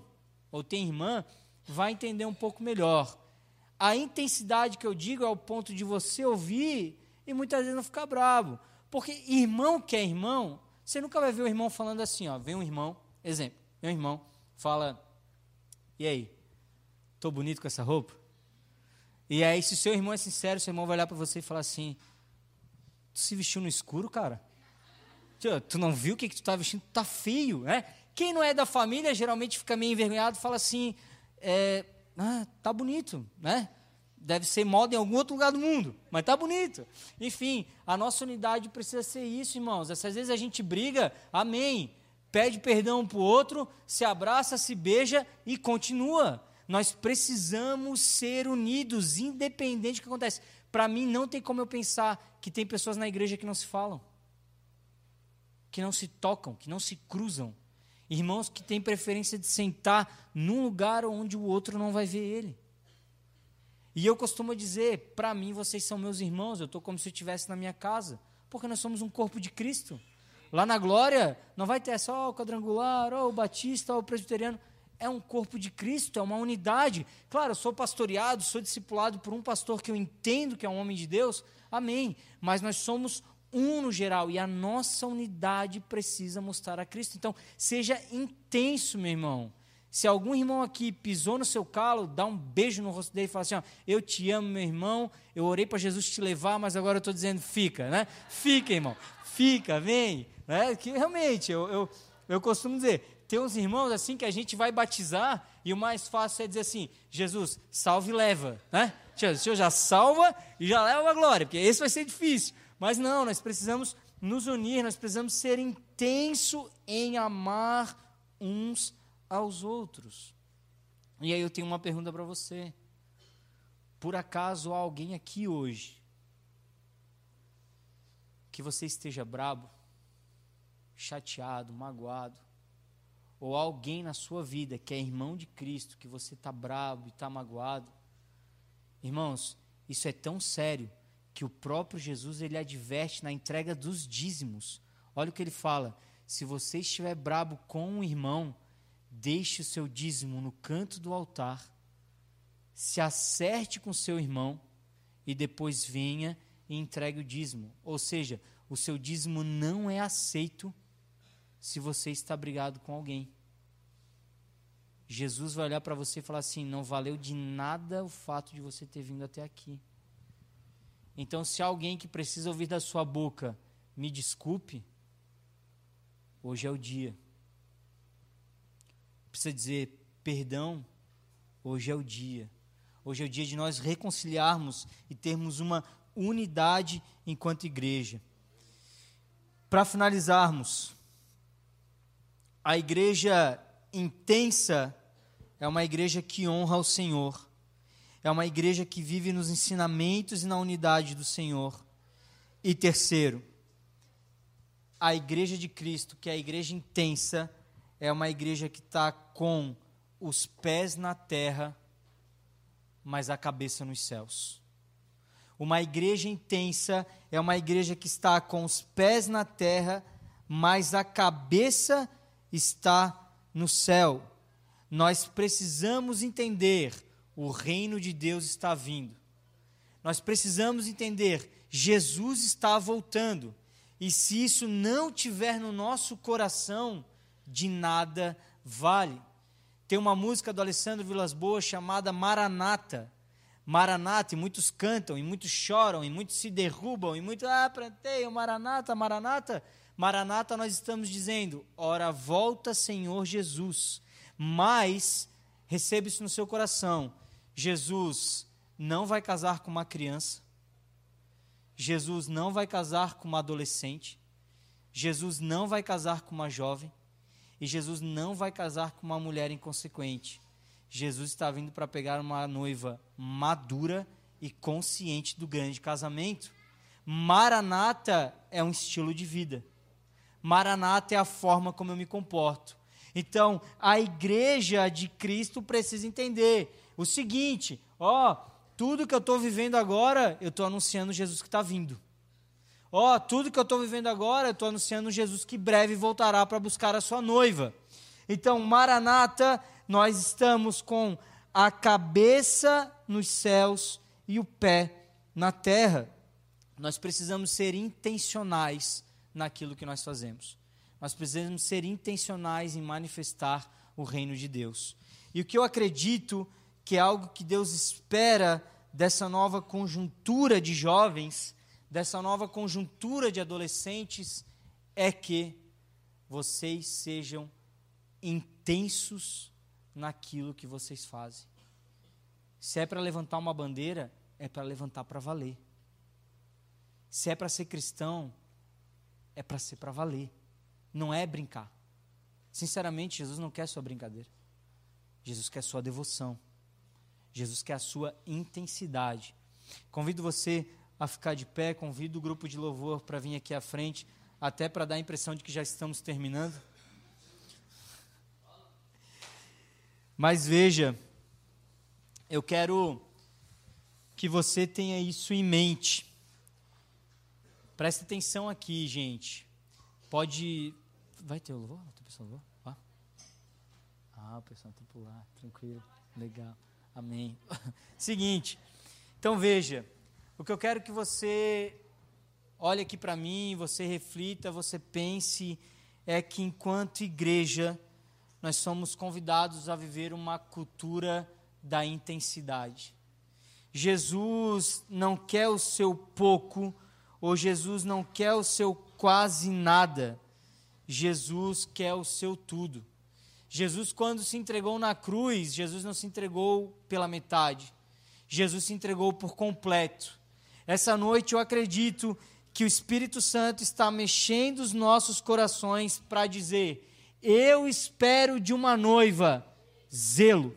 ou tem irmã vai entender um pouco melhor. A intensidade que eu digo é ao ponto de você ouvir e muitas vezes não ficar bravo. Porque irmão que é irmão, você nunca vai ver o irmão falando assim, ó. Vem um irmão, exemplo, meu irmão fala, e aí, tô bonito com essa roupa? E aí, se o seu irmão é sincero, seu irmão vai olhar para você e falar assim, tu se vestiu no escuro, cara? tu não viu o que tu tá vestindo? Tá feio, né? Quem não é da família geralmente fica meio envergonhado e fala assim, tá bonito, né? Deve ser moda em algum outro lugar do mundo, mas tá bonito. Enfim, a nossa unidade precisa ser isso, irmãos. Às vezes a gente briga, amém, pede perdão um pro outro, se abraça, se beija e continua. Nós precisamos ser unidos, independente do que acontece. Para mim, não tem como eu pensar que tem pessoas na igreja que não se falam, que não se tocam, que não se cruzam. Irmãos que têm preferência de sentar num lugar onde o outro não vai ver ele. E eu costumo dizer, para mim, vocês são meus irmãos, eu estou como se eu estivesse na minha casa, porque nós somos um corpo de Cristo. Lá na glória, não vai ter só o quadrangular, ou o batista, ou o presbiteriano. É um corpo de Cristo, é uma unidade. Claro, eu sou pastoreado, sou discipulado por um pastor que eu entendo que é um homem de Deus, amém. Mas nós somos um no geral, e a nossa unidade precisa mostrar a Cristo. Então, seja intenso, meu irmão. Se algum irmão aqui pisou no seu calo, dá um beijo no rosto dele e fala assim, ó, eu te amo, meu irmão, eu orei para Jesus te levar, mas agora eu estou dizendo, fica, né? Fica, irmão, fica, vem. É, que realmente, eu costumo dizer, tem uns irmãos assim que a gente vai batizar e o mais fácil é dizer assim, Jesus, salve e leva, né? O Senhor já salva e já leva a glória, porque esse vai ser difícil. Mas não, nós precisamos nos unir, nós precisamos ser intenso em amar uns aos outros. E aí eu tenho uma pergunta para você. Por acaso há alguém aqui hoje que você esteja brabo, chateado, magoado, ou alguém na sua vida que é irmão de Cristo, que você está brabo e está magoado? Irmãos, isso é tão sério que o próprio Jesus, ele adverte na entrega dos dízimos. Olha o que ele fala, se você estiver brabo com um irmão, deixe o seu dízimo no canto do altar, se acerte com seu irmão e depois venha e entregue o dízimo. Ou seja, o seu dízimo não é aceito se você está brigado com alguém. Jesus vai olhar para você e falar assim, não valeu de nada o fato de você ter vindo até aqui. Então, se alguém que precisa ouvir da sua boca, me desculpe, hoje é o dia. Precisa dizer, perdão, hoje é o dia. Hoje é o dia de nós reconciliarmos e termos uma unidade enquanto igreja. Para finalizarmos, a igreja intensa é uma igreja que honra o Senhor. É uma igreja que vive nos ensinamentos e na unidade do Senhor. E terceiro, a igreja de Cristo, que é a igreja intensa, é uma igreja que está com os pés na terra, mas a cabeça nos céus. Uma igreja intensa é uma igreja que está com os pés na terra, mas a cabeça está no céu. Nós precisamos entender, o reino de Deus está vindo. Nós precisamos entender, Jesus está voltando. E se isso não tiver no nosso coração, de nada vale. Tem uma música do Alessandro Vilas Boas chamada Maranata. Maranata, e muitos cantam, e muitos choram, e muitos se derrubam, e muitos, pranteio, Maranata, Maranata. Maranata, nós estamos dizendo, ora volta, Senhor Jesus. Mas, receba isso no seu coração, Jesus não vai casar com uma criança, Jesus não vai casar com uma adolescente, Jesus não vai casar com uma jovem e Jesus não vai casar com uma mulher inconsequente. Jesus está vindo para pegar uma noiva madura e consciente do grande casamento. Maranata é um estilo de vida. Maranata é a forma como eu me comporto. Então, a igreja de Cristo precisa entender o seguinte, tudo que eu estou vivendo agora, eu estou anunciando Jesus que está vindo. Tudo que eu estou vivendo agora, eu estou anunciando Jesus que breve voltará para buscar a sua noiva. Então, Maranata, nós estamos com a cabeça nos céus e o pé na terra. Nós precisamos ser intencionais naquilo que nós fazemos. Nós precisamos ser intencionais em manifestar o reino de Deus. E o que eu acredito que é algo que Deus espera dessa nova conjuntura de jovens, dessa nova conjuntura de adolescentes, é que vocês sejam intensos naquilo que vocês fazem. Se é para levantar uma bandeira, é para levantar para valer. Se é para ser cristão, é para ser para valer. Não é brincar. Sinceramente, Jesus não quer sua brincadeira. Jesus quer sua devoção. Jesus quer a sua intensidade. Convido você a ficar de pé, convido o grupo de louvor para vir aqui à frente, até para dar a impressão de que já estamos terminando. Mas veja, eu quero que você tenha isso em mente. Presta atenção aqui, gente. Pode... Vai ter o louvor? Tem pessoa louvor? Ah. O pessoal tem por lá. Tranquilo. Legal. Amém. Seguinte. Então, veja. O que eu quero que você olhe aqui para mim, você reflita, você pense, é que enquanto igreja, nós somos convidados a viver uma cultura da intensidade. Jesus não quer o seu pouco, ou Jesus não quer o seu quase nada. Jesus quer o seu tudo. Jesus, quando se entregou na cruz, Jesus não se entregou pela metade. Jesus se entregou por completo. Essa noite eu acredito que o Espírito Santo está mexendo os nossos corações para dizer: eu espero de uma noiva zelo.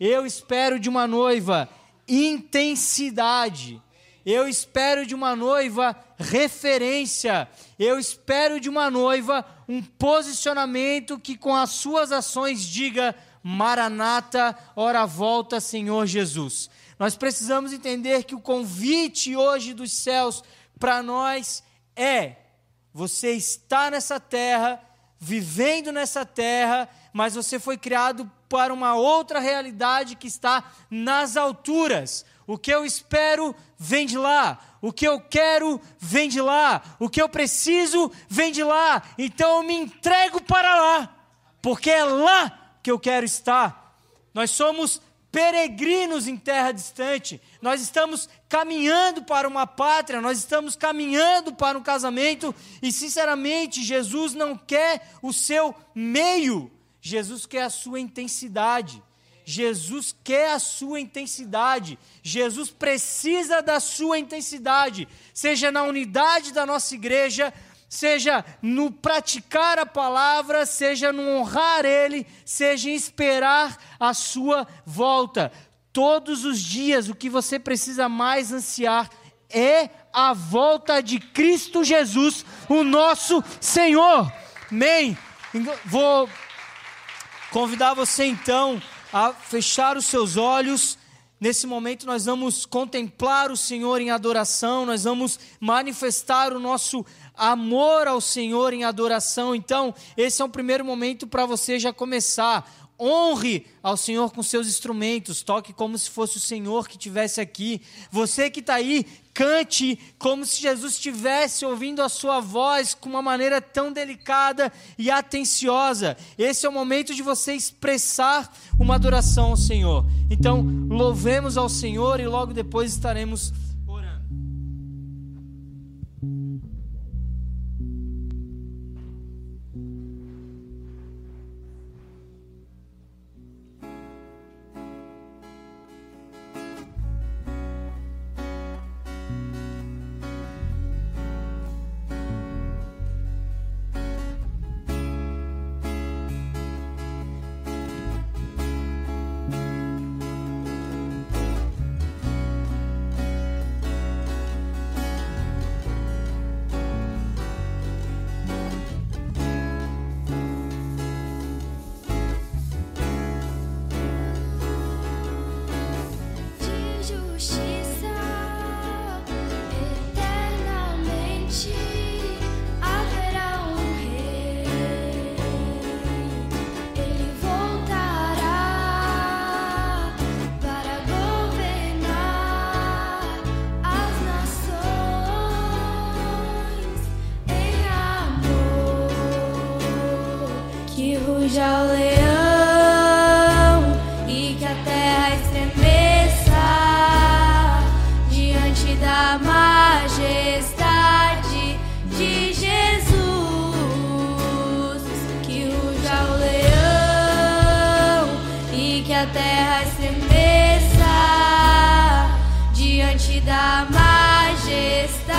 Eu espero de uma noiva intensidade. Eu espero de uma noiva referência, eu espero de uma noiva um posicionamento que com as suas ações diga: Maranata, ora volta, Senhor Jesus. Nós precisamos entender que o convite hoje dos céus para nós é: você está nessa terra, vivendo nessa terra, mas você foi criado para uma outra realidade que está nas alturas. O que eu espero vem de lá, o que eu quero vem de lá, o que eu preciso vem de lá, então eu me entrego para lá, porque é lá que eu quero estar. Nós somos peregrinos em terra distante, nós estamos caminhando para uma pátria, nós estamos caminhando para um casamento, e sinceramente Jesus não quer o seu meio, Jesus quer a sua intensidade. Jesus quer a sua intensidade, Jesus precisa da sua intensidade, seja na unidade da nossa igreja, seja no praticar a palavra, seja no honrar Ele, seja em esperar a sua volta. Todos os dias o que você precisa mais ansiar é a volta de Cristo Jesus, o nosso Senhor. Amém? Vou convidar você então a fechar os seus olhos. Nesse momento nós vamos contemplar o Senhor em adoração, nós vamos manifestar o nosso amor ao Senhor em adoração. Então, esse é um primeiro momento para você já começar. Honre ao Senhor com seus instrumentos, toque como se fosse o Senhor que estivesse aqui. Você que está aí, cante como se Jesus estivesse ouvindo a sua voz com uma maneira tão delicada e atenciosa. Esse é o momento de você expressar uma adoração ao Senhor. Então, louvemos ao Senhor e logo depois estaremos... majestade de Jesus. da majestade de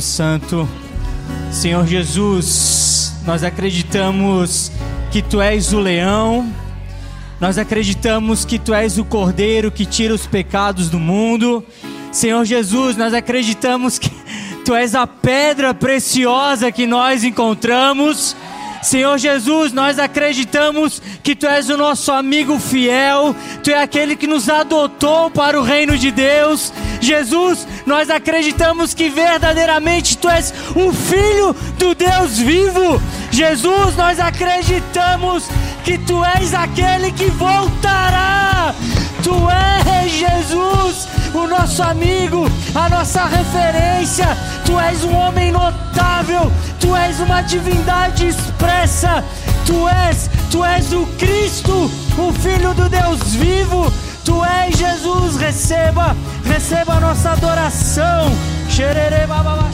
Santo, Senhor Jesus, nós acreditamos que Tu és o leão, nós acreditamos que Tu és o cordeiro que tira os pecados do mundo. Senhor Jesus, nós acreditamos que Tu és a pedra preciosa que nós encontramos. Senhor Jesus, nós acreditamos que Tu és o nosso amigo fiel, Tu é aquele que nos adotou para o reino de Deus. Jesus, nós acreditamos que verdadeiramente Tu és o Filho do Deus vivo. Jesus, nós acreditamos que Tu és aquele que voltará. Tu és, Jesus, o nosso amigo, a nossa referência. Tu és um homem notável, Tu és uma divindade expressa. Tu és o Cristo, o Filho do Deus vivo. Tu és, Jesus, receba a nossa adoração. Xerere bababá.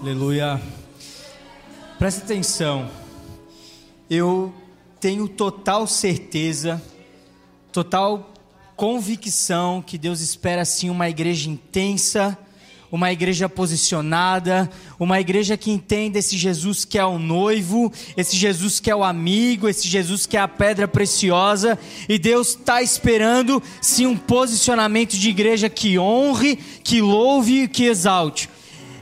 Aleluia. Presta atenção. Eu tenho total certeza, total convicção que Deus espera sim uma igreja intensa, uma igreja posicionada, uma igreja que entenda esse Jesus que é o noivo, esse Jesus que é o amigo, esse Jesus que é a pedra preciosa, e Deus está esperando sim um posicionamento de igreja que honre, que louve e que exalte.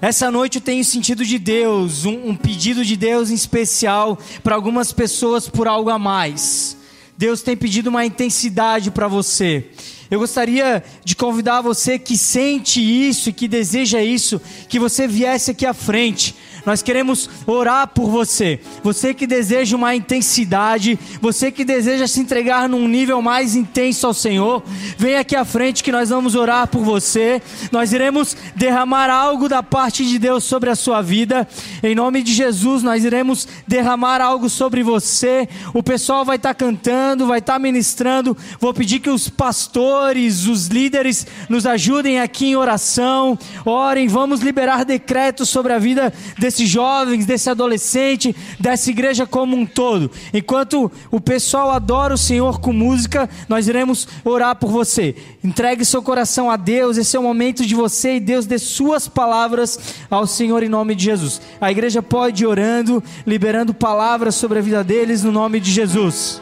Essa noite eu tenho sentido de Deus, um pedido de Deus em especial para algumas pessoas por algo a mais. Deus tem pedido uma intensidade para você. Eu gostaria de convidar você que sente isso, que deseja isso, que você viesse aqui à frente. Nós queremos orar por você. Você que deseja uma intensidade, você que deseja se entregar num nível mais intenso ao Senhor, vem aqui à frente que nós vamos orar por você. Nós iremos derramar algo da parte de Deus sobre a sua vida. Em nome de Jesus, nós iremos derramar algo sobre você. O pessoal vai estar cantando, vai estar ministrando. Vou pedir que os pastores, os líderes nos ajudem aqui em oração, orem, vamos liberar decretos sobre a vida desses jovens, desse adolescente, dessa igreja como um todo. Enquanto o pessoal adora o Senhor com música, nós iremos orar por você. Entregue seu coração a Deus, esse é o momento de você e Deus dê suas palavras ao Senhor em nome de Jesus. A igreja pode ir orando, liberando palavras sobre a vida deles no nome de Jesus.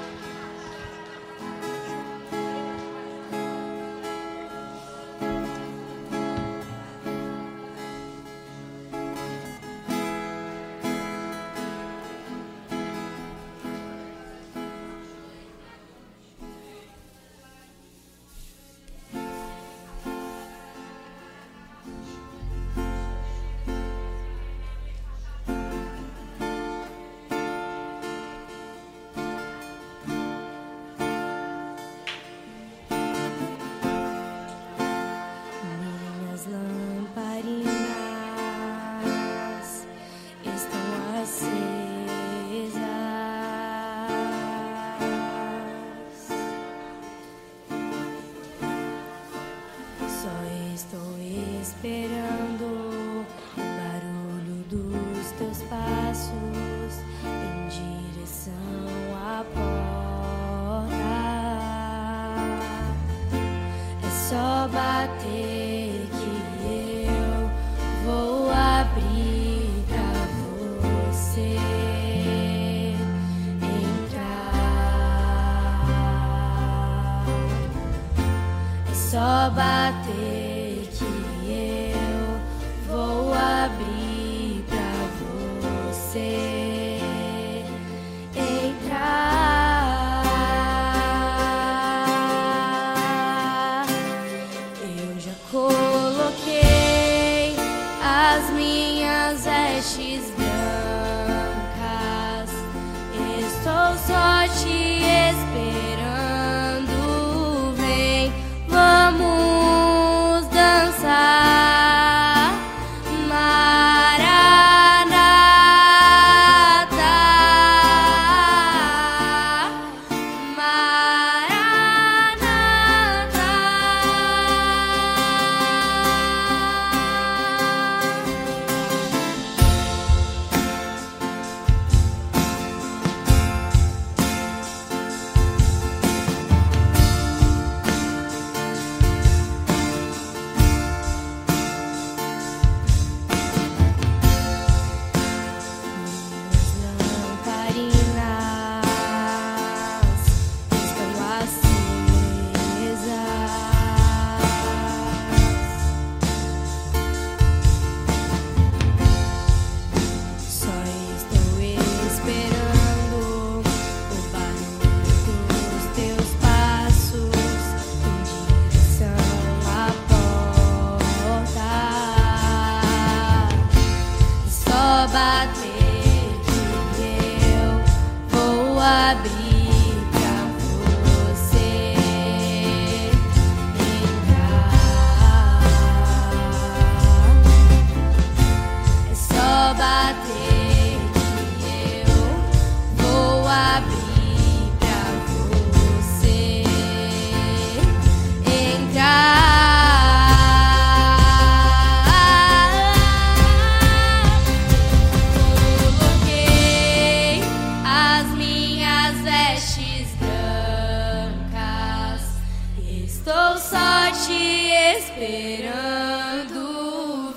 Estou só te esperando,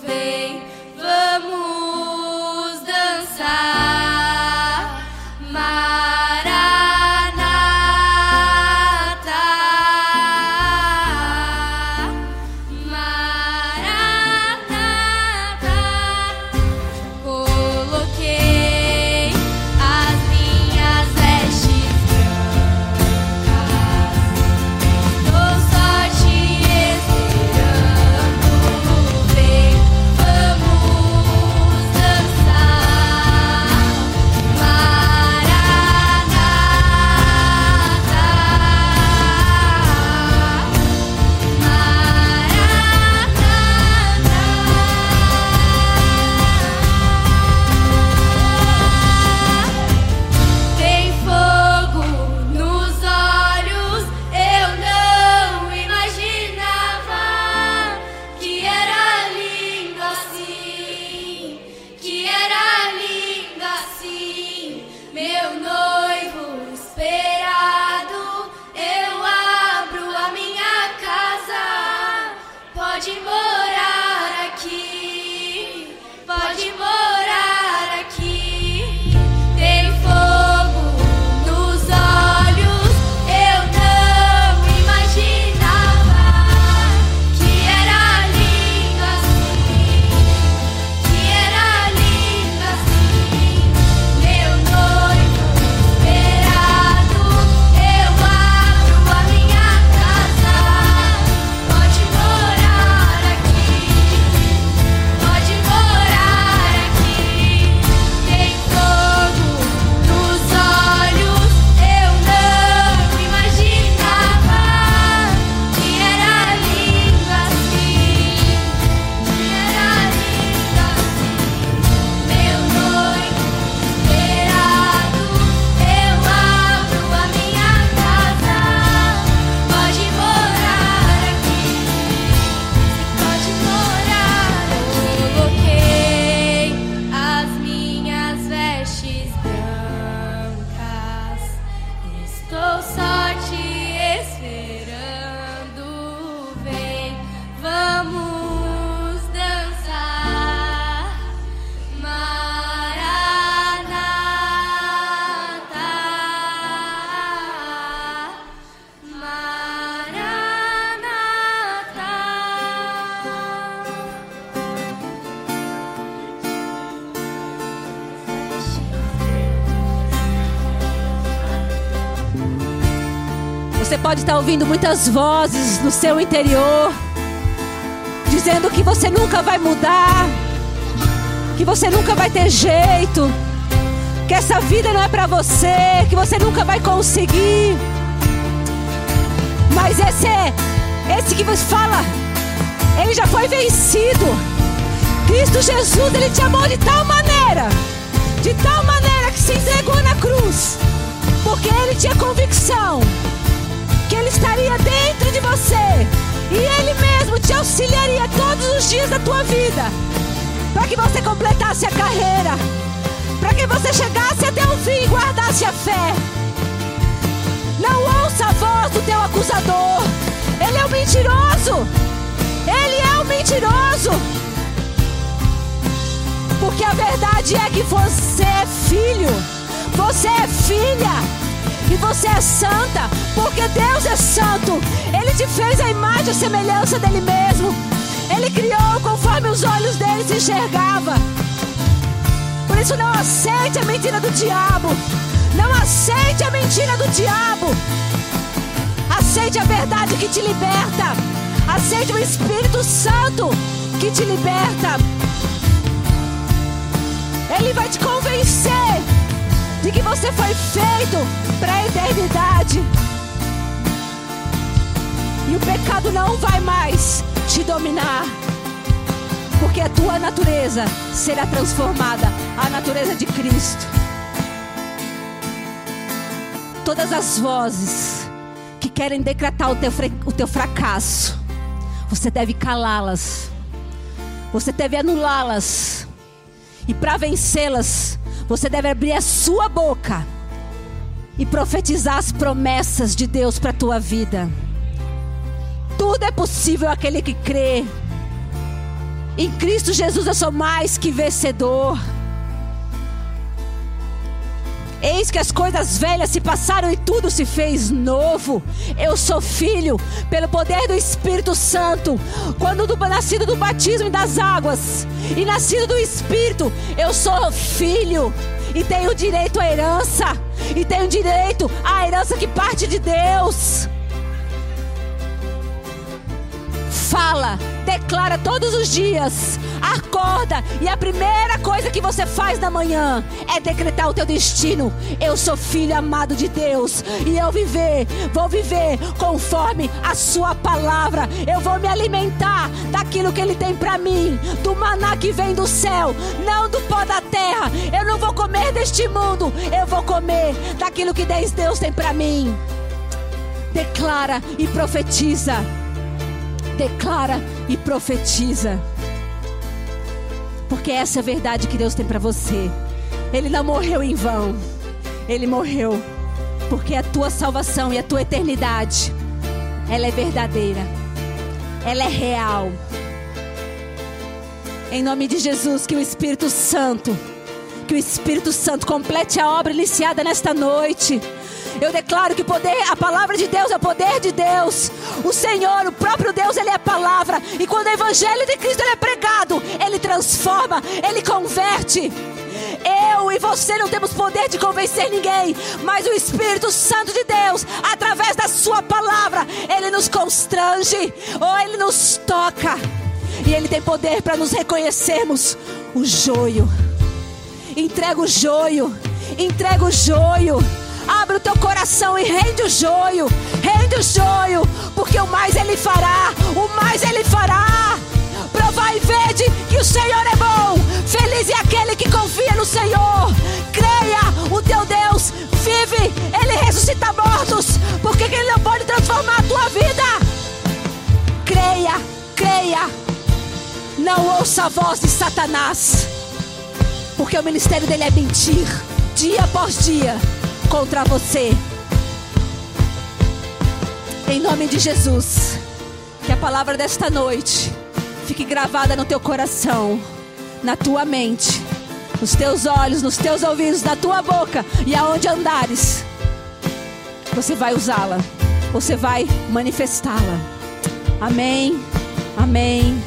vem, vamos dançar, Maranata, Maranata. Coloquei as minhas vestes brancas, estou só te esperando, vem, vamos dançar, Maranata. Tem fogo nos olhos, eu não imaginava que era lindo assim, meu noivo esperado. Eu abro a minha casa, pode morar aqui, Tem fogo nos olhos, eu não imaginava que era lindo assim, Meu noivo esperado, eu abro a minha casa, pode morar aqui. Pode morar aqui, tem fogo nos olhos. Eu não imaginava que era lindo assim, Meu noivo esperado, eu abro a minha casa, pode morar aqui. Coloquei as minhas vestes brancas, estou só te esperando, vem, vamos dançar, Maranata, Maranata. Você pode estar ouvindo muitas vozes no seu interior, dizendo que você nunca vai mudar, que você nunca vai ter jeito, que essa vida não é para você, que você nunca vai conseguir. Mas esse que você fala, ele já foi vencido. Cristo Jesus, ele te amou de tal maneira que se entregou na cruz, porque ele tinha convicção que ele estaria dentro de você e ele mesmo te auxiliaria todos os dias da tua vida, para que você completasse a carreira, para que você chegasse até o fim e guardasse a fé. Não ouça a voz do teu acusador, ele é um mentiroso, porque a verdade é que você é filho, você é filha, e você é santa, porque Deus é santo. Ele te fez a imagem e a semelhança dele mesmo. Ele criou conforme os olhos dele se enxergava. Por isso não aceite a mentira do diabo. Não aceite a mentira do diabo. Aceite a verdade que te liberta. Aceite o Espírito Santo que te liberta. Ele vai te convencer de que você foi feito para a eternidade. E o pecado não vai mais te dominar, porque a tua natureza será transformada à natureza de Cristo. Todas as vozes que querem decretar o teu fracasso, você deve calá-las, você deve anulá-las. E para vencê-las, você deve abrir a sua boca e profetizar as promessas de Deus para a tua vida. Tudo é possível aquele que crê. Em Cristo Jesus eu sou mais que vencedor. Eis que as coisas velhas se passaram e tudo se fez novo. Eu sou filho, pelo poder do Espírito Santo. Quando nascido do batismo e das águas, e nascido do Espírito, eu sou filho. E tenho direito à herança. E tenho direito à herança que parte de Deus. Fala, declara todos os dias, acorda e a primeira coisa que você faz na manhã é decretar o teu destino. Eu sou filho amado de Deus e eu vou viver conforme a sua palavra. Eu vou me alimentar daquilo que ele tem pra mim, do maná que vem do céu, não do pó da terra. Eu não vou comer deste mundo, eu vou comer daquilo que Deus tem pra mim. Declara e profetiza. Declara e profetiza. Porque essa é a verdade que Deus tem para você. Ele não morreu em vão. Ele morreu porque a tua salvação e a tua eternidade, ela é verdadeira. Ela é real. Em nome de Jesus, que o Espírito Santo complete a obra iniciada nesta noite. Eu declaro que a palavra de Deus é o poder de Deus. O Senhor, o próprio Deus, Ele é a palavra. E quando o Evangelho de Cristo é pregado, Ele transforma, Ele converte. Eu e você não temos poder de convencer ninguém, mas o Espírito Santo de Deus, através da sua palavra, Ele nos constrange ou Ele nos toca. E Ele tem poder para nos reconhecermos o joio. Entrega o joio. Entrega o joio. Abre o teu coração e rende o joio, porque o mais ele fará. Provai e vede que o Senhor é bom, feliz é aquele que confia no Senhor. Creia, o teu Deus vive, ele ressuscita mortos, porque ele não pode transformar a tua vida. Creia, não ouça a voz de Satanás, porque o ministério dele é mentir, dia após dia, contra você. Em nome de Jesus, que a palavra desta noite fique gravada no teu coração, na tua mente, nos teus olhos, nos teus ouvidos, na tua boca, e aonde andares, você vai usá-la, você vai manifestá-la. Amém, amém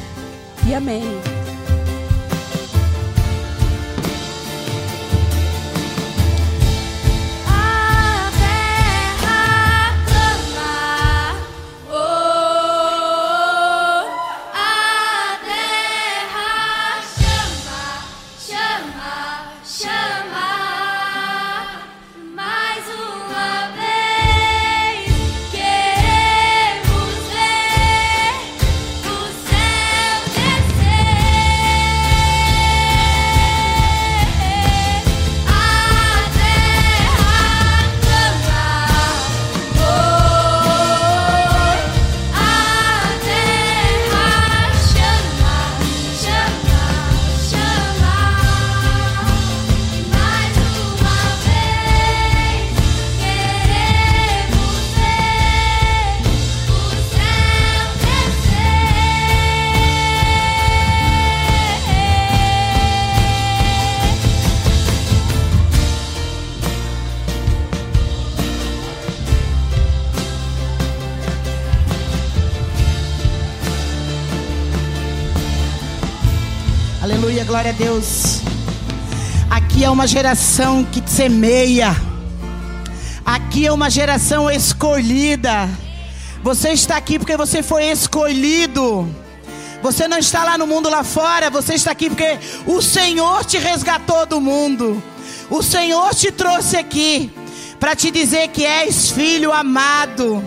e amém. Glória a Deus. Aqui é uma geração que semeia. Aqui é uma geração escolhida. Você está aqui porque você foi escolhido. Você não está lá no mundo lá fora. Você está aqui porque o Senhor te resgatou do mundo. O Senhor te trouxe aqui para te dizer que és filho amado.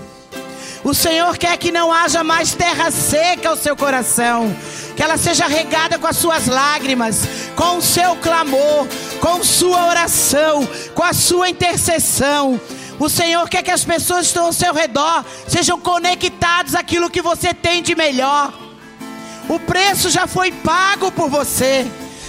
O Senhor quer que não haja mais terra seca ao seu coração, que ela seja regada com as suas lágrimas, com o seu clamor, com sua oração, com a sua intercessão. O Senhor quer que as pessoas que estão ao seu redor sejam conectadas àquilo que você tem de melhor. O preço já foi pago por você.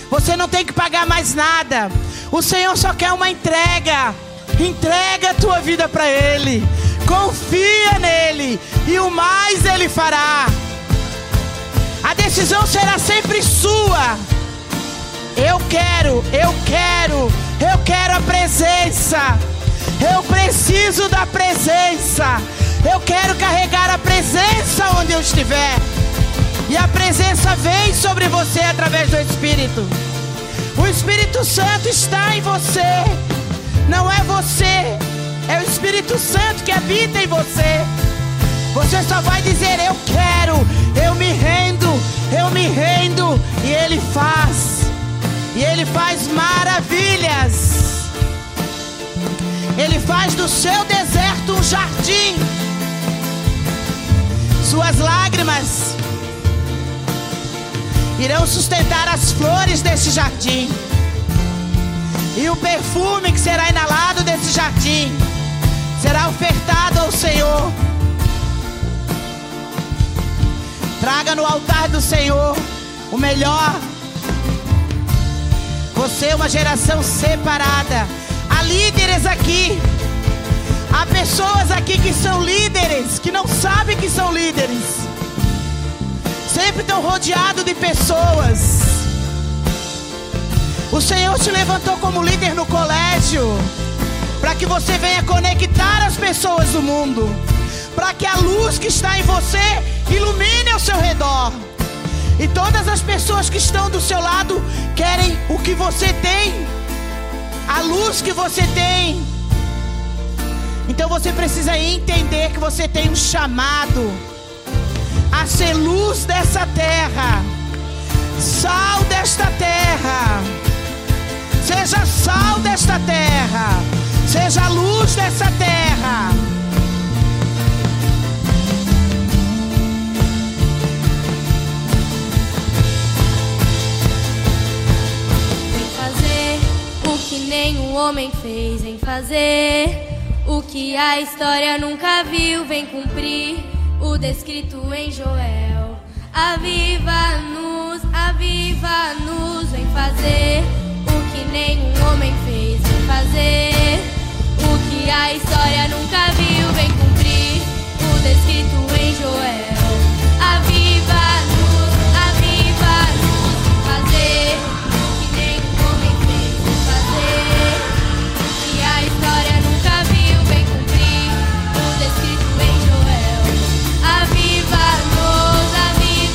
Você não tem que pagar mais nada. O Senhor só quer uma entrega. Entrega a tua vida para Ele. Confia nele e o mais ele fará. decisão será sempre sua. Eu quero a presença. Eu preciso da presença. Eu quero carregar a presença onde eu estiver. E a presença vem sobre você através do Espírito. O Espírito Santo está em você. Não é você, é o Espírito Santo que habita em você. Você só vai dizer: eu quero, eu me rendo, e Ele faz. E Ele faz maravilhas. Ele faz do seu deserto um jardim. Suas lágrimas irão sustentar as flores desse jardim. E o perfume que será inalado desse jardim será ofertado ao Senhor. Traga no altar do Senhor o melhor. Você é uma geração separada. Há líderes aqui. Há pessoas aqui que são líderes, que não sabem que são líderes. Sempre estão rodeados de pessoas. O Senhor te levantou como líder no colégio, para que você venha conectar as pessoas do mundo, para que a luz que está em você ilumine ao seu redor. E todas as pessoas que estão do seu lado querem o que você tem, a luz que você tem. Então você precisa entender que você tem um chamado a ser luz dessa terra, sal desta terra. Seja sal desta terra. Seja luz dessa terra. Em fazer o que nenhum homem fez. Em fazer o que a história nunca viu. Vem cumprir o descrito em Joel. Aviva-nos, aviva-nos. Vem fazer o que nenhum homem fez, vem fazer o que a história nunca viu, vem cumprir o descrito em Joel. Aviva-nos, aviva-nos, vem fazer o que nenhum homem fez, vem fazer o que a história nunca viu, vem cumprir o descrito em Joel. Aviva-nos, aviva-nos.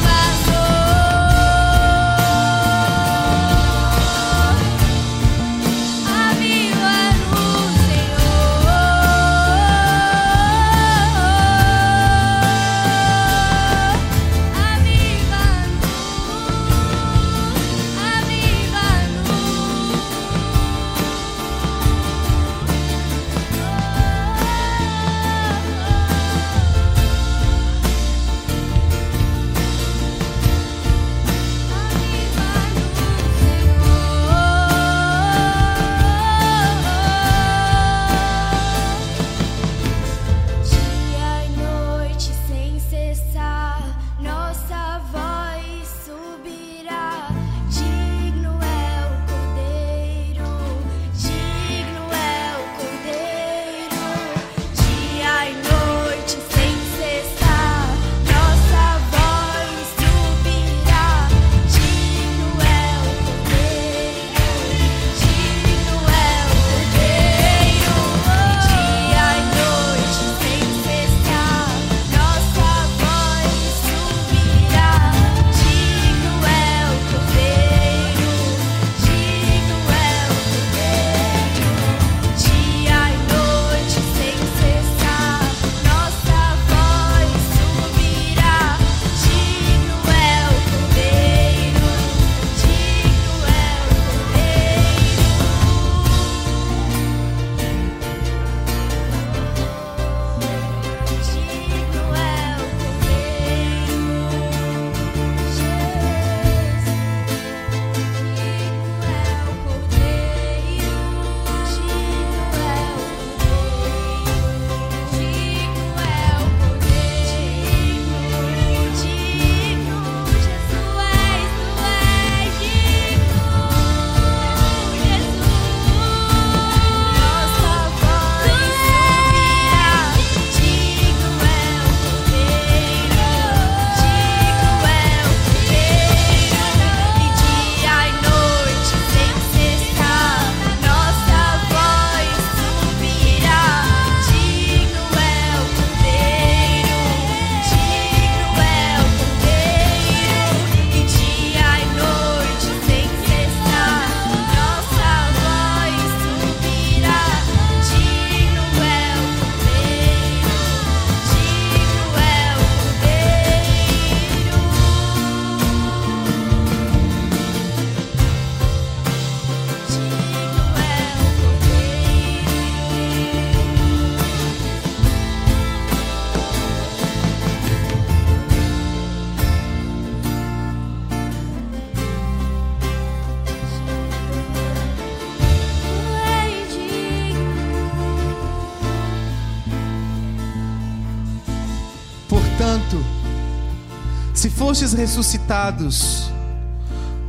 Se fostes ressuscitados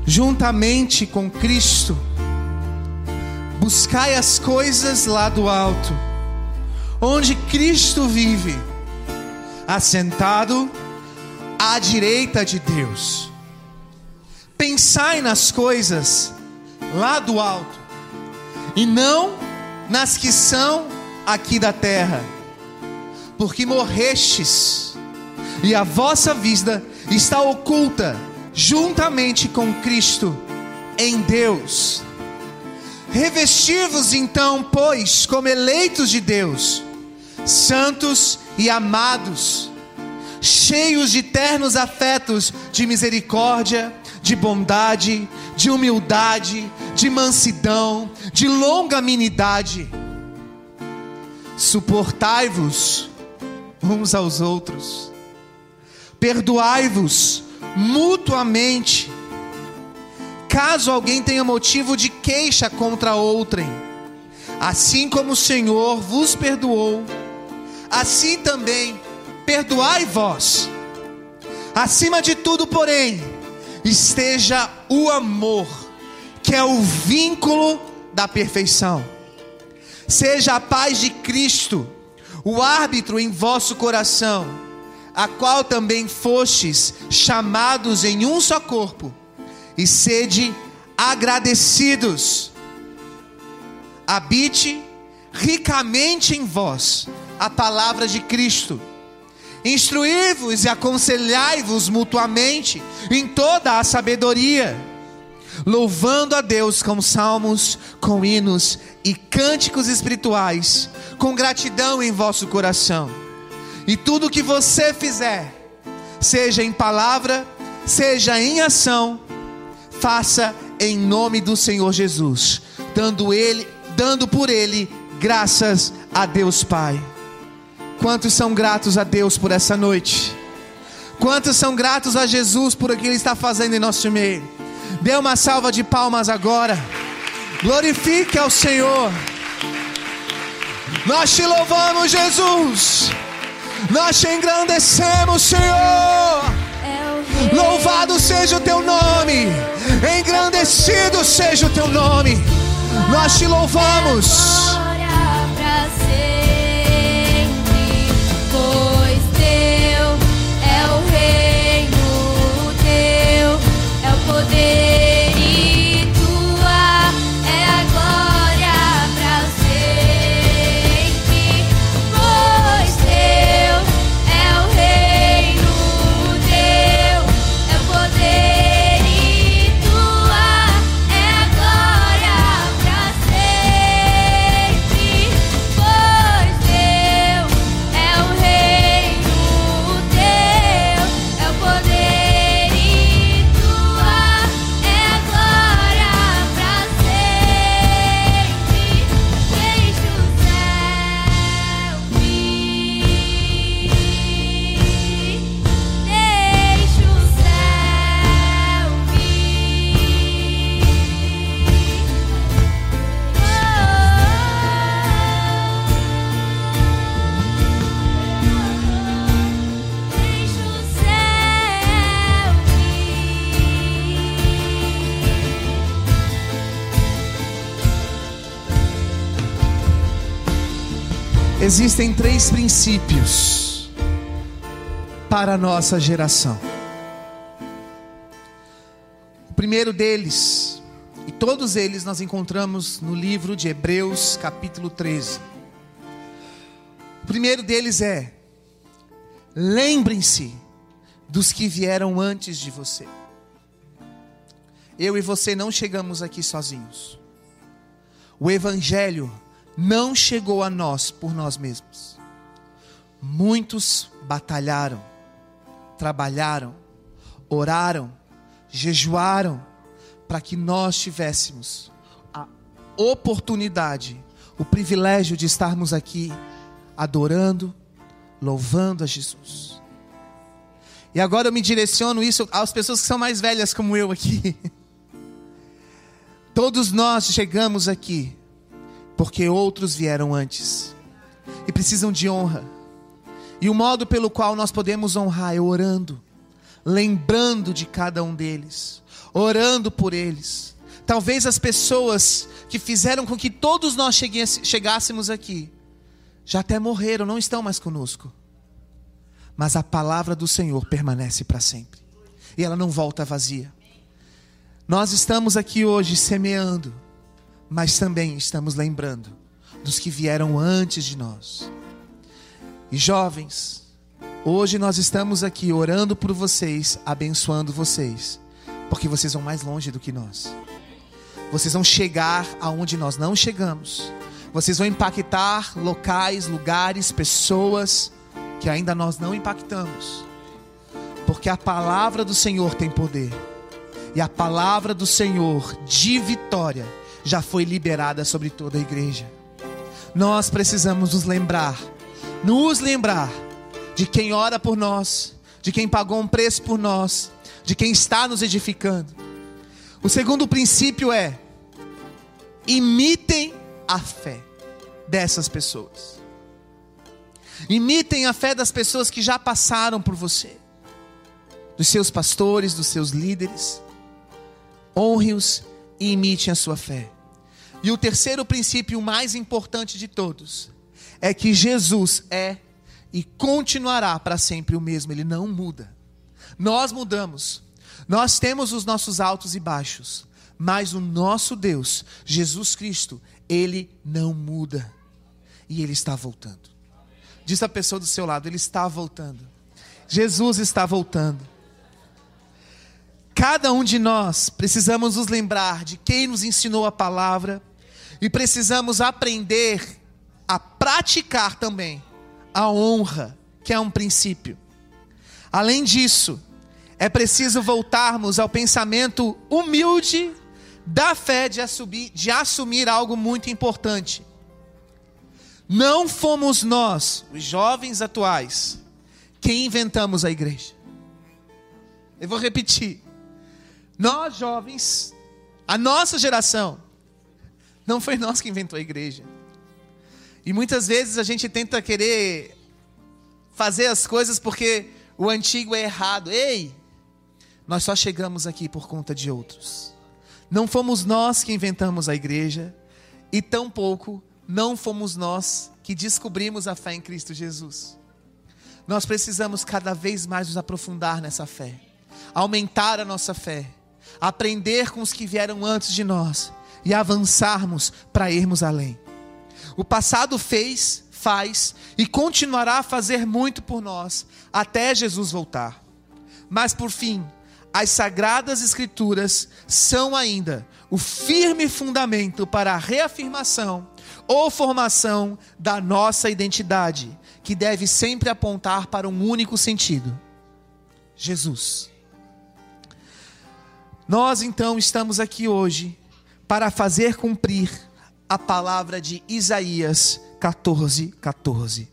juntamente com Cristo, buscai as coisas lá do alto, onde Cristo vive, assentado à direita de Deus. Pensai nas coisas lá do alto, e não nas que são aqui da terra, porque morrestes, e a vossa vida está oculta juntamente com Cristo em Deus. Revesti-vos então, pois, como eleitos de Deus, santos e amados, cheios de ternos afetos, de misericórdia, de bondade, de humildade, de mansidão, de longanimidade. Suportai-vos uns aos outros, perdoai-vos mutuamente, caso alguém tenha motivo de queixa contra outrem. Assim como o Senhor vos perdoou, assim também perdoai vós. Acima de tudo, porém, esteja o amor, que é o vínculo da perfeição. Seja a paz de Cristo o árbitro em vosso coração, a qual também fostes chamados em um só corpo, e sede agradecidos. Habite ricamente em vós a palavra de Cristo. Instruí-vos e aconselhai-vos mutuamente em toda a sabedoria, louvando a Deus com salmos, com hinos e cânticos espirituais, com gratidão em vosso coração. E tudo que você fizer, seja em palavra, seja em ação, faça em nome do Senhor Jesus, dando por Ele graças a Deus Pai. Quantos são gratos a Deus por essa noite? Quantos são gratos a Jesus por aquilo que Ele está fazendo em nosso meio? Dê uma salva de palmas agora. Glorifique ao Senhor. Nós te louvamos, Jesus. Nós te engrandecemos, Senhor. Louvado seja o teu nome. Engrandecido seja o teu nome. Nós te louvamos. Existem três princípios para a nossa geração. O primeiro deles, e todos eles nós encontramos no livro de Hebreus, capítulo 13. O primeiro deles é: lembrem-se dos que vieram antes de você. Eu e você não chegamos aqui sozinhos. O Evangelho não chegou a nós por nós mesmos. Muitos batalharam, trabalharam, oraram, jejuaram, para que nós tivéssemos a oportunidade, o privilégio de estarmos aqui adorando, louvando a Jesus. E agora eu me direciono isso às pessoas que são mais velhas como eu aqui. Todos nós chegamos aqui porque outros vieram antes e precisam de honra. E o modo pelo qual nós podemos honrar é orando, lembrando de cada um deles, orando por eles. Talvez as pessoas que fizeram com que todos nós chegássemos aqui, já até morreram, não estão mais conosco. Mas a palavra do Senhor permanece para sempre. E ela não volta vazia. Nós estamos aqui hoje semeando, mas também estamos lembrando dos que vieram antes de nós. E jovens, hoje nós estamos aqui orando por vocês, abençoando vocês, porque vocês vão mais longe do que nós. Vocês vão chegar aonde nós não chegamos. Vocês vão impactar locais, lugares, pessoas que ainda nós não impactamos. Porque a palavra do Senhor tem poder. E a palavra do Senhor de vitória já foi liberada sobre toda a igreja. Nós precisamos nos lembrar de quem ora por nós, de quem pagou um preço por nós, de quem está nos edificando. O segundo princípio é: imitem a fé dessas pessoas. Imitem a fé das pessoas que já passaram por você, dos seus pastores, dos seus líderes. Honre-os e imitem a sua fé. E o terceiro princípio, o mais importante de todos, é que Jesus é e continuará para sempre o mesmo. Ele não muda. Nós mudamos. Nós temos os nossos altos e baixos, mas o nosso Deus, Jesus Cristo, Ele não muda. E Ele está voltando. Diz a pessoa do seu lado: Ele está voltando. Jesus está voltando. Cada um de nós precisamos nos lembrar de quem nos ensinou a palavra e precisamos aprender a praticar também a honra, que é um princípio. Além disso, é preciso voltarmos ao pensamento humilde da fé de assumir algo muito importante. Não fomos nós, os jovens atuais, quem inventamos a igreja. Eu vou repetir. Nós jovens, a nossa geração, não foi nós que inventou a igreja. E muitas vezes a gente tenta querer fazer as coisas porque o antigo é errado. Ei! Nós só chegamos aqui por conta de outros. Não fomos nós que inventamos a igreja e tampouco não fomos nós que descobrimos a fé em Cristo Jesus. Nós precisamos cada vez mais nos aprofundar nessa fé, aumentar a nossa fé, aprender com os que vieram antes de nós e avançarmos para irmos além. O passado fez, faz e continuará a fazer muito por nós até Jesus voltar. Mas por fim, as Sagradas Escrituras são ainda o firme fundamento para a reafirmação ou formação da nossa identidade, que deve sempre apontar para um único sentido: Jesus. Nós então estamos aqui hoje para fazer cumprir a palavra de Isaías 14:14.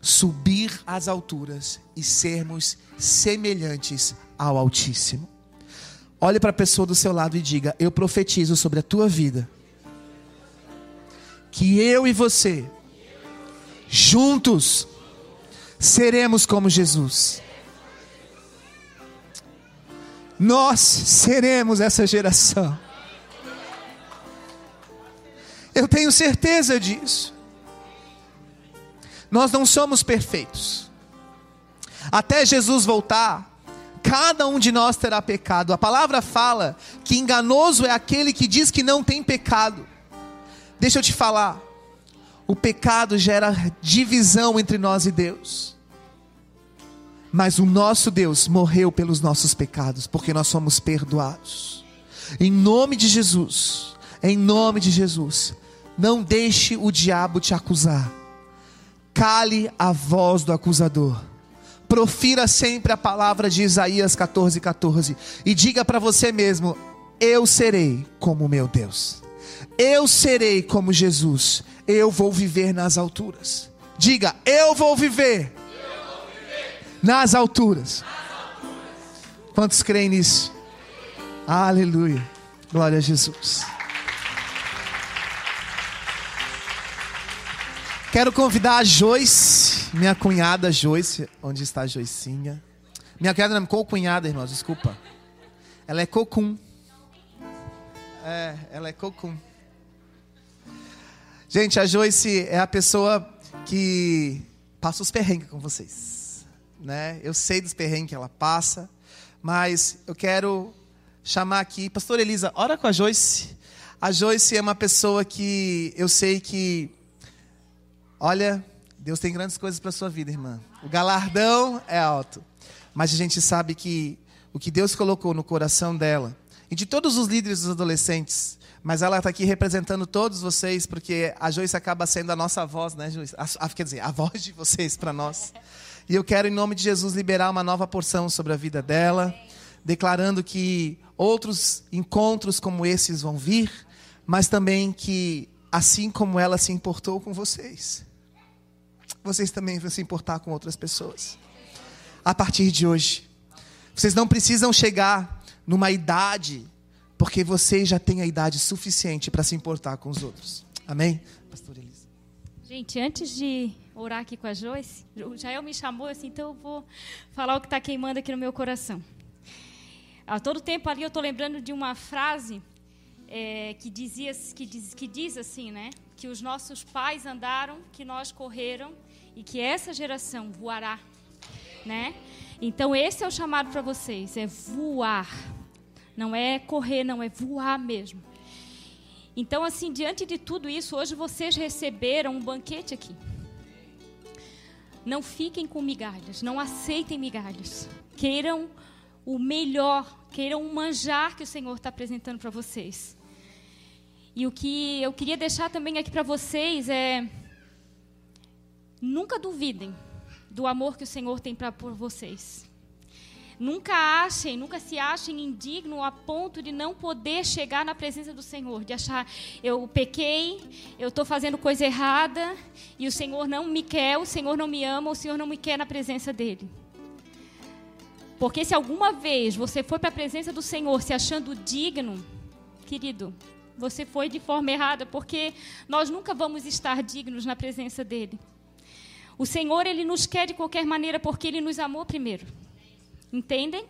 Subir às alturas e sermos semelhantes ao Altíssimo. Olhe para a pessoa do seu lado e diga: eu profetizo sobre a tua vida que eu e você juntos seremos como Jesus. Nós seremos essa geração. Eu tenho certeza disso. Nós não somos perfeitos. Até Jesus voltar, cada um de nós terá pecado. A palavra fala que enganoso é aquele que diz que não tem pecado. Deixa eu te falar, o pecado gera divisão entre nós e Deus. Mas o nosso Deus morreu pelos nossos pecados, porque nós somos perdoados. Em nome de Jesus, em nome de Jesus, não deixe o diabo te acusar. Cale a voz do acusador. Profira sempre a palavra de Isaías 14:14 e diga para você mesmo: eu serei como meu Deus, eu serei como Jesus, eu vou viver nas alturas. Diga: eu vou viver. Nas alturas. Quantos creem nisso? Aleluia, glória a Jesus. Quero convidar a Joyce, minha cunhada Joyce. Onde está a Joicinha? Minha cunhada não é co-cunhada, irmãos, desculpa. Ela é cocum. É, ela é cocum. Gente, a Joyce é a pessoa que passa os perrengues com vocês, né? Eu sei dos perrengues que ela passa, mas eu quero chamar aqui, Pastor Elisa, ora com a Joyce. A Joyce é uma pessoa que eu sei que, olha, Deus tem grandes coisas para a sua vida, irmã. O galardão é alto. Mas a gente sabe que o que Deus colocou no coração dela, e de todos os líderes dos adolescentes, mas ela está aqui representando todos vocês, porque a Joyce acaba sendo a nossa voz, né, Joyce? Quer dizer, a voz de vocês para nós. E eu quero, em nome de Jesus, liberar uma nova porção sobre a vida dela, declarando que outros encontros como esses vão vir, mas também que, assim como ela se importou com vocês, vocês também vão se importar com outras pessoas. A partir de hoje, vocês não precisam chegar numa idade, porque vocês já têm a idade suficiente para se importar com os outros. Amém? Pastor Elisa. Gente, antes de orar aqui com a Joyce, o Jael me chamou, assim, então eu vou falar o que está queimando aqui no meu coração. A todo tempo ali eu estou lembrando de uma frase que diz assim, né? Que os nossos pais andaram, que nós correram e que essa geração voará, né? Então esse é o chamado para vocês, é voar, não é correr, não, é voar mesmo. Então assim, diante de tudo isso, hoje vocês receberam um banquete aqui. Não fiquem com migalhas, não aceitem migalhas, queiram o melhor, queiram o manjar que o Senhor está apresentando para vocês. E o que eu queria deixar também aqui para vocês é: nunca duvidem do amor que o Senhor tem por vocês. Nunca se achem indigno a ponto de não poder chegar na presença do Senhor, de achar, eu pequei, eu estou fazendo coisa errada, e o Senhor não me quer, o Senhor não me ama, o Senhor não me quer na presença dEle. Porque se alguma vez você foi para a presença do Senhor se achando digno, querido, você foi de forma errada, porque nós nunca vamos estar dignos na presença dEle. O Senhor, Ele nos quer de qualquer maneira, porque Ele nos amou primeiro. Entendem?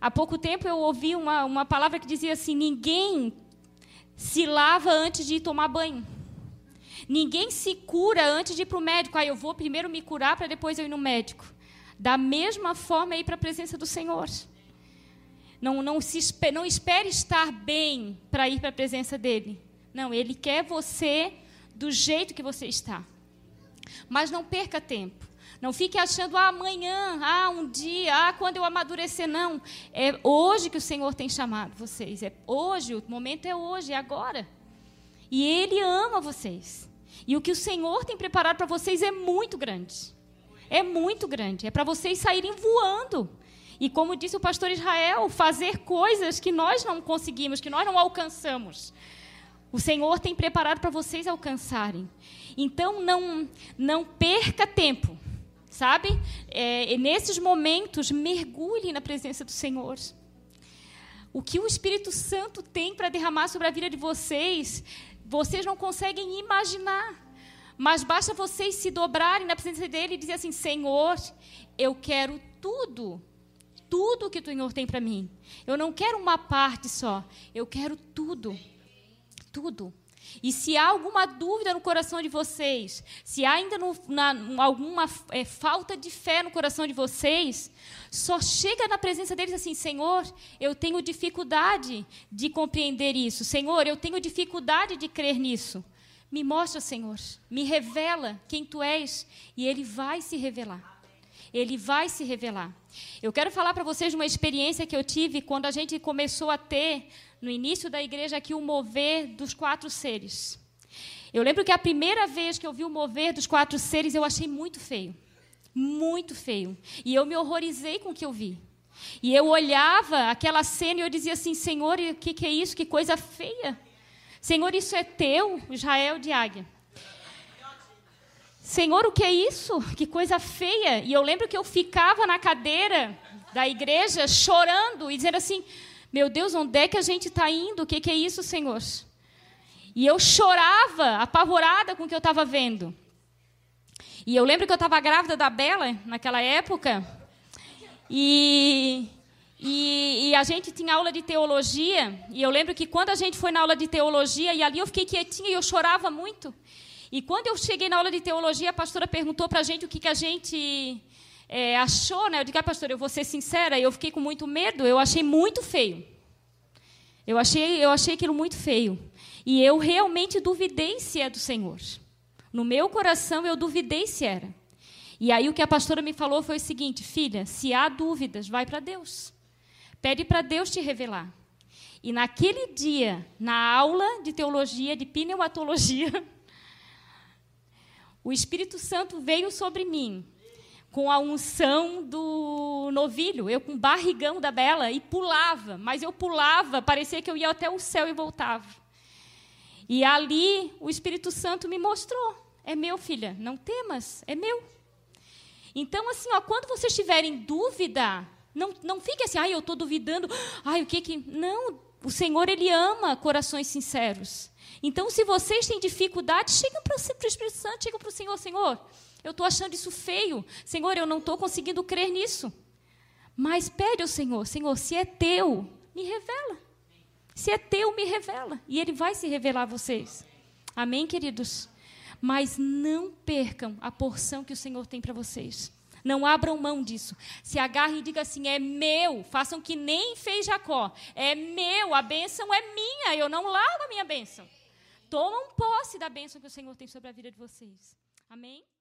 Há pouco tempo eu ouvi uma palavra que dizia assim: ninguém se lava antes de ir tomar banho. Ninguém se cura antes de ir para o médico. Eu vou primeiro me curar para depois eu ir no médico. Da mesma forma, é ir para a presença do Senhor. Não espere estar bem para ir para a presença dEle. Não, Ele quer você do jeito que você está. Mas não perca tempo. Não fique achando, amanhã, um dia, quando eu amadurecer. Não, é hoje que o Senhor tem chamado vocês. É hoje, o momento é hoje, é agora. E Ele ama vocês. E o que o Senhor tem preparado para vocês é muito grande. É muito grande, é para vocês saírem voando. E como disse o pastor Israel, fazer coisas que nós não conseguimos, que nós não alcançamos. O Senhor tem preparado para vocês alcançarem. Então, não perca tempo, sabe? Nesses momentos, mergulhe na presença do Senhor. O que o Espírito Santo tem para derramar sobre a vida de vocês, vocês não conseguem imaginar. Mas basta vocês se dobrarem na presença dEle e dizer assim: Senhor, eu quero tudo que o Senhor tem para mim. Eu não quero uma parte só, eu quero tudo. E se há alguma dúvida no coração de vocês, se há ainda alguma falta de fé no coração de vocês, só chega na presença deles assim: Senhor, eu tenho dificuldade de compreender isso. Senhor, eu tenho dificuldade de crer nisso. Me mostra, Senhor, me revela quem Tu és. E Ele vai se revelar. Ele vai se revelar. Eu quero falar para vocês de uma experiência que eu tive quando a gente começou a ter, no início da igreja aqui, o mover dos 4 seres. Eu lembro que a primeira vez que eu vi o mover dos 4 seres, eu achei muito feio. Muito feio. E eu me horrorizei com o que eu vi. E eu olhava aquela cena e eu dizia assim: Senhor, o que é isso? Que coisa feia. Senhor, isso é Teu, Israel de águia. Senhor, o que é isso? Que coisa feia. E eu lembro que eu ficava na cadeira da igreja chorando e dizendo assim: meu Deus, onde é que a gente está indo? O que é isso, Senhor? E eu chorava, apavorada com o que eu estava vendo. E eu lembro que eu estava grávida da Bela naquela época. E a gente tinha aula de teologia, e eu lembro que quando a gente foi na aula de teologia, e ali eu fiquei quietinha e eu chorava muito. E quando eu cheguei na aula de teologia, a pastora perguntou para a gente o que a gente achou, né? Eu digo, pastora, eu vou ser sincera, eu fiquei com muito medo, eu achei muito feio. Eu achei aquilo muito feio. E eu realmente duvidei se é do Senhor. No meu coração, eu duvidei se era. E aí o que a pastora me falou foi o seguinte: filha, se há dúvidas, vai para Deus. Pede para Deus te revelar. E naquele dia, na aula de teologia, de pneumatologia, o Espírito Santo veio sobre mim com a unção do novilho, eu com barrigão da Bela, e pulava, mas eu pulava, parecia que eu ia até o céu e voltava. E ali o Espírito Santo me mostrou: é meu, filha, não temas, é meu. Então, assim, ó, quando vocês tiverem dúvida, não fique assim, eu estou duvidando, Não, o Senhor, Ele ama corações sinceros. Então, se vocês têm dificuldade, chegam para o Espírito Santo, chegam para o Senhor: Senhor, eu estou achando isso feio. Senhor, eu não estou conseguindo crer nisso. Mas pede ao Senhor: Senhor, se é teu, me revela. Se é teu, me revela. E Ele vai se revelar a vocês. Amém, queridos? Mas não percam a porção que o Senhor tem para vocês. Não abram mão disso. Se agarrem e digam assim: é meu. Façam que nem fez Jacó. É meu, a bênção é minha. Eu não largo a minha bênção. Tomam posse da bênção que o Senhor tem sobre a vida de vocês. Amém?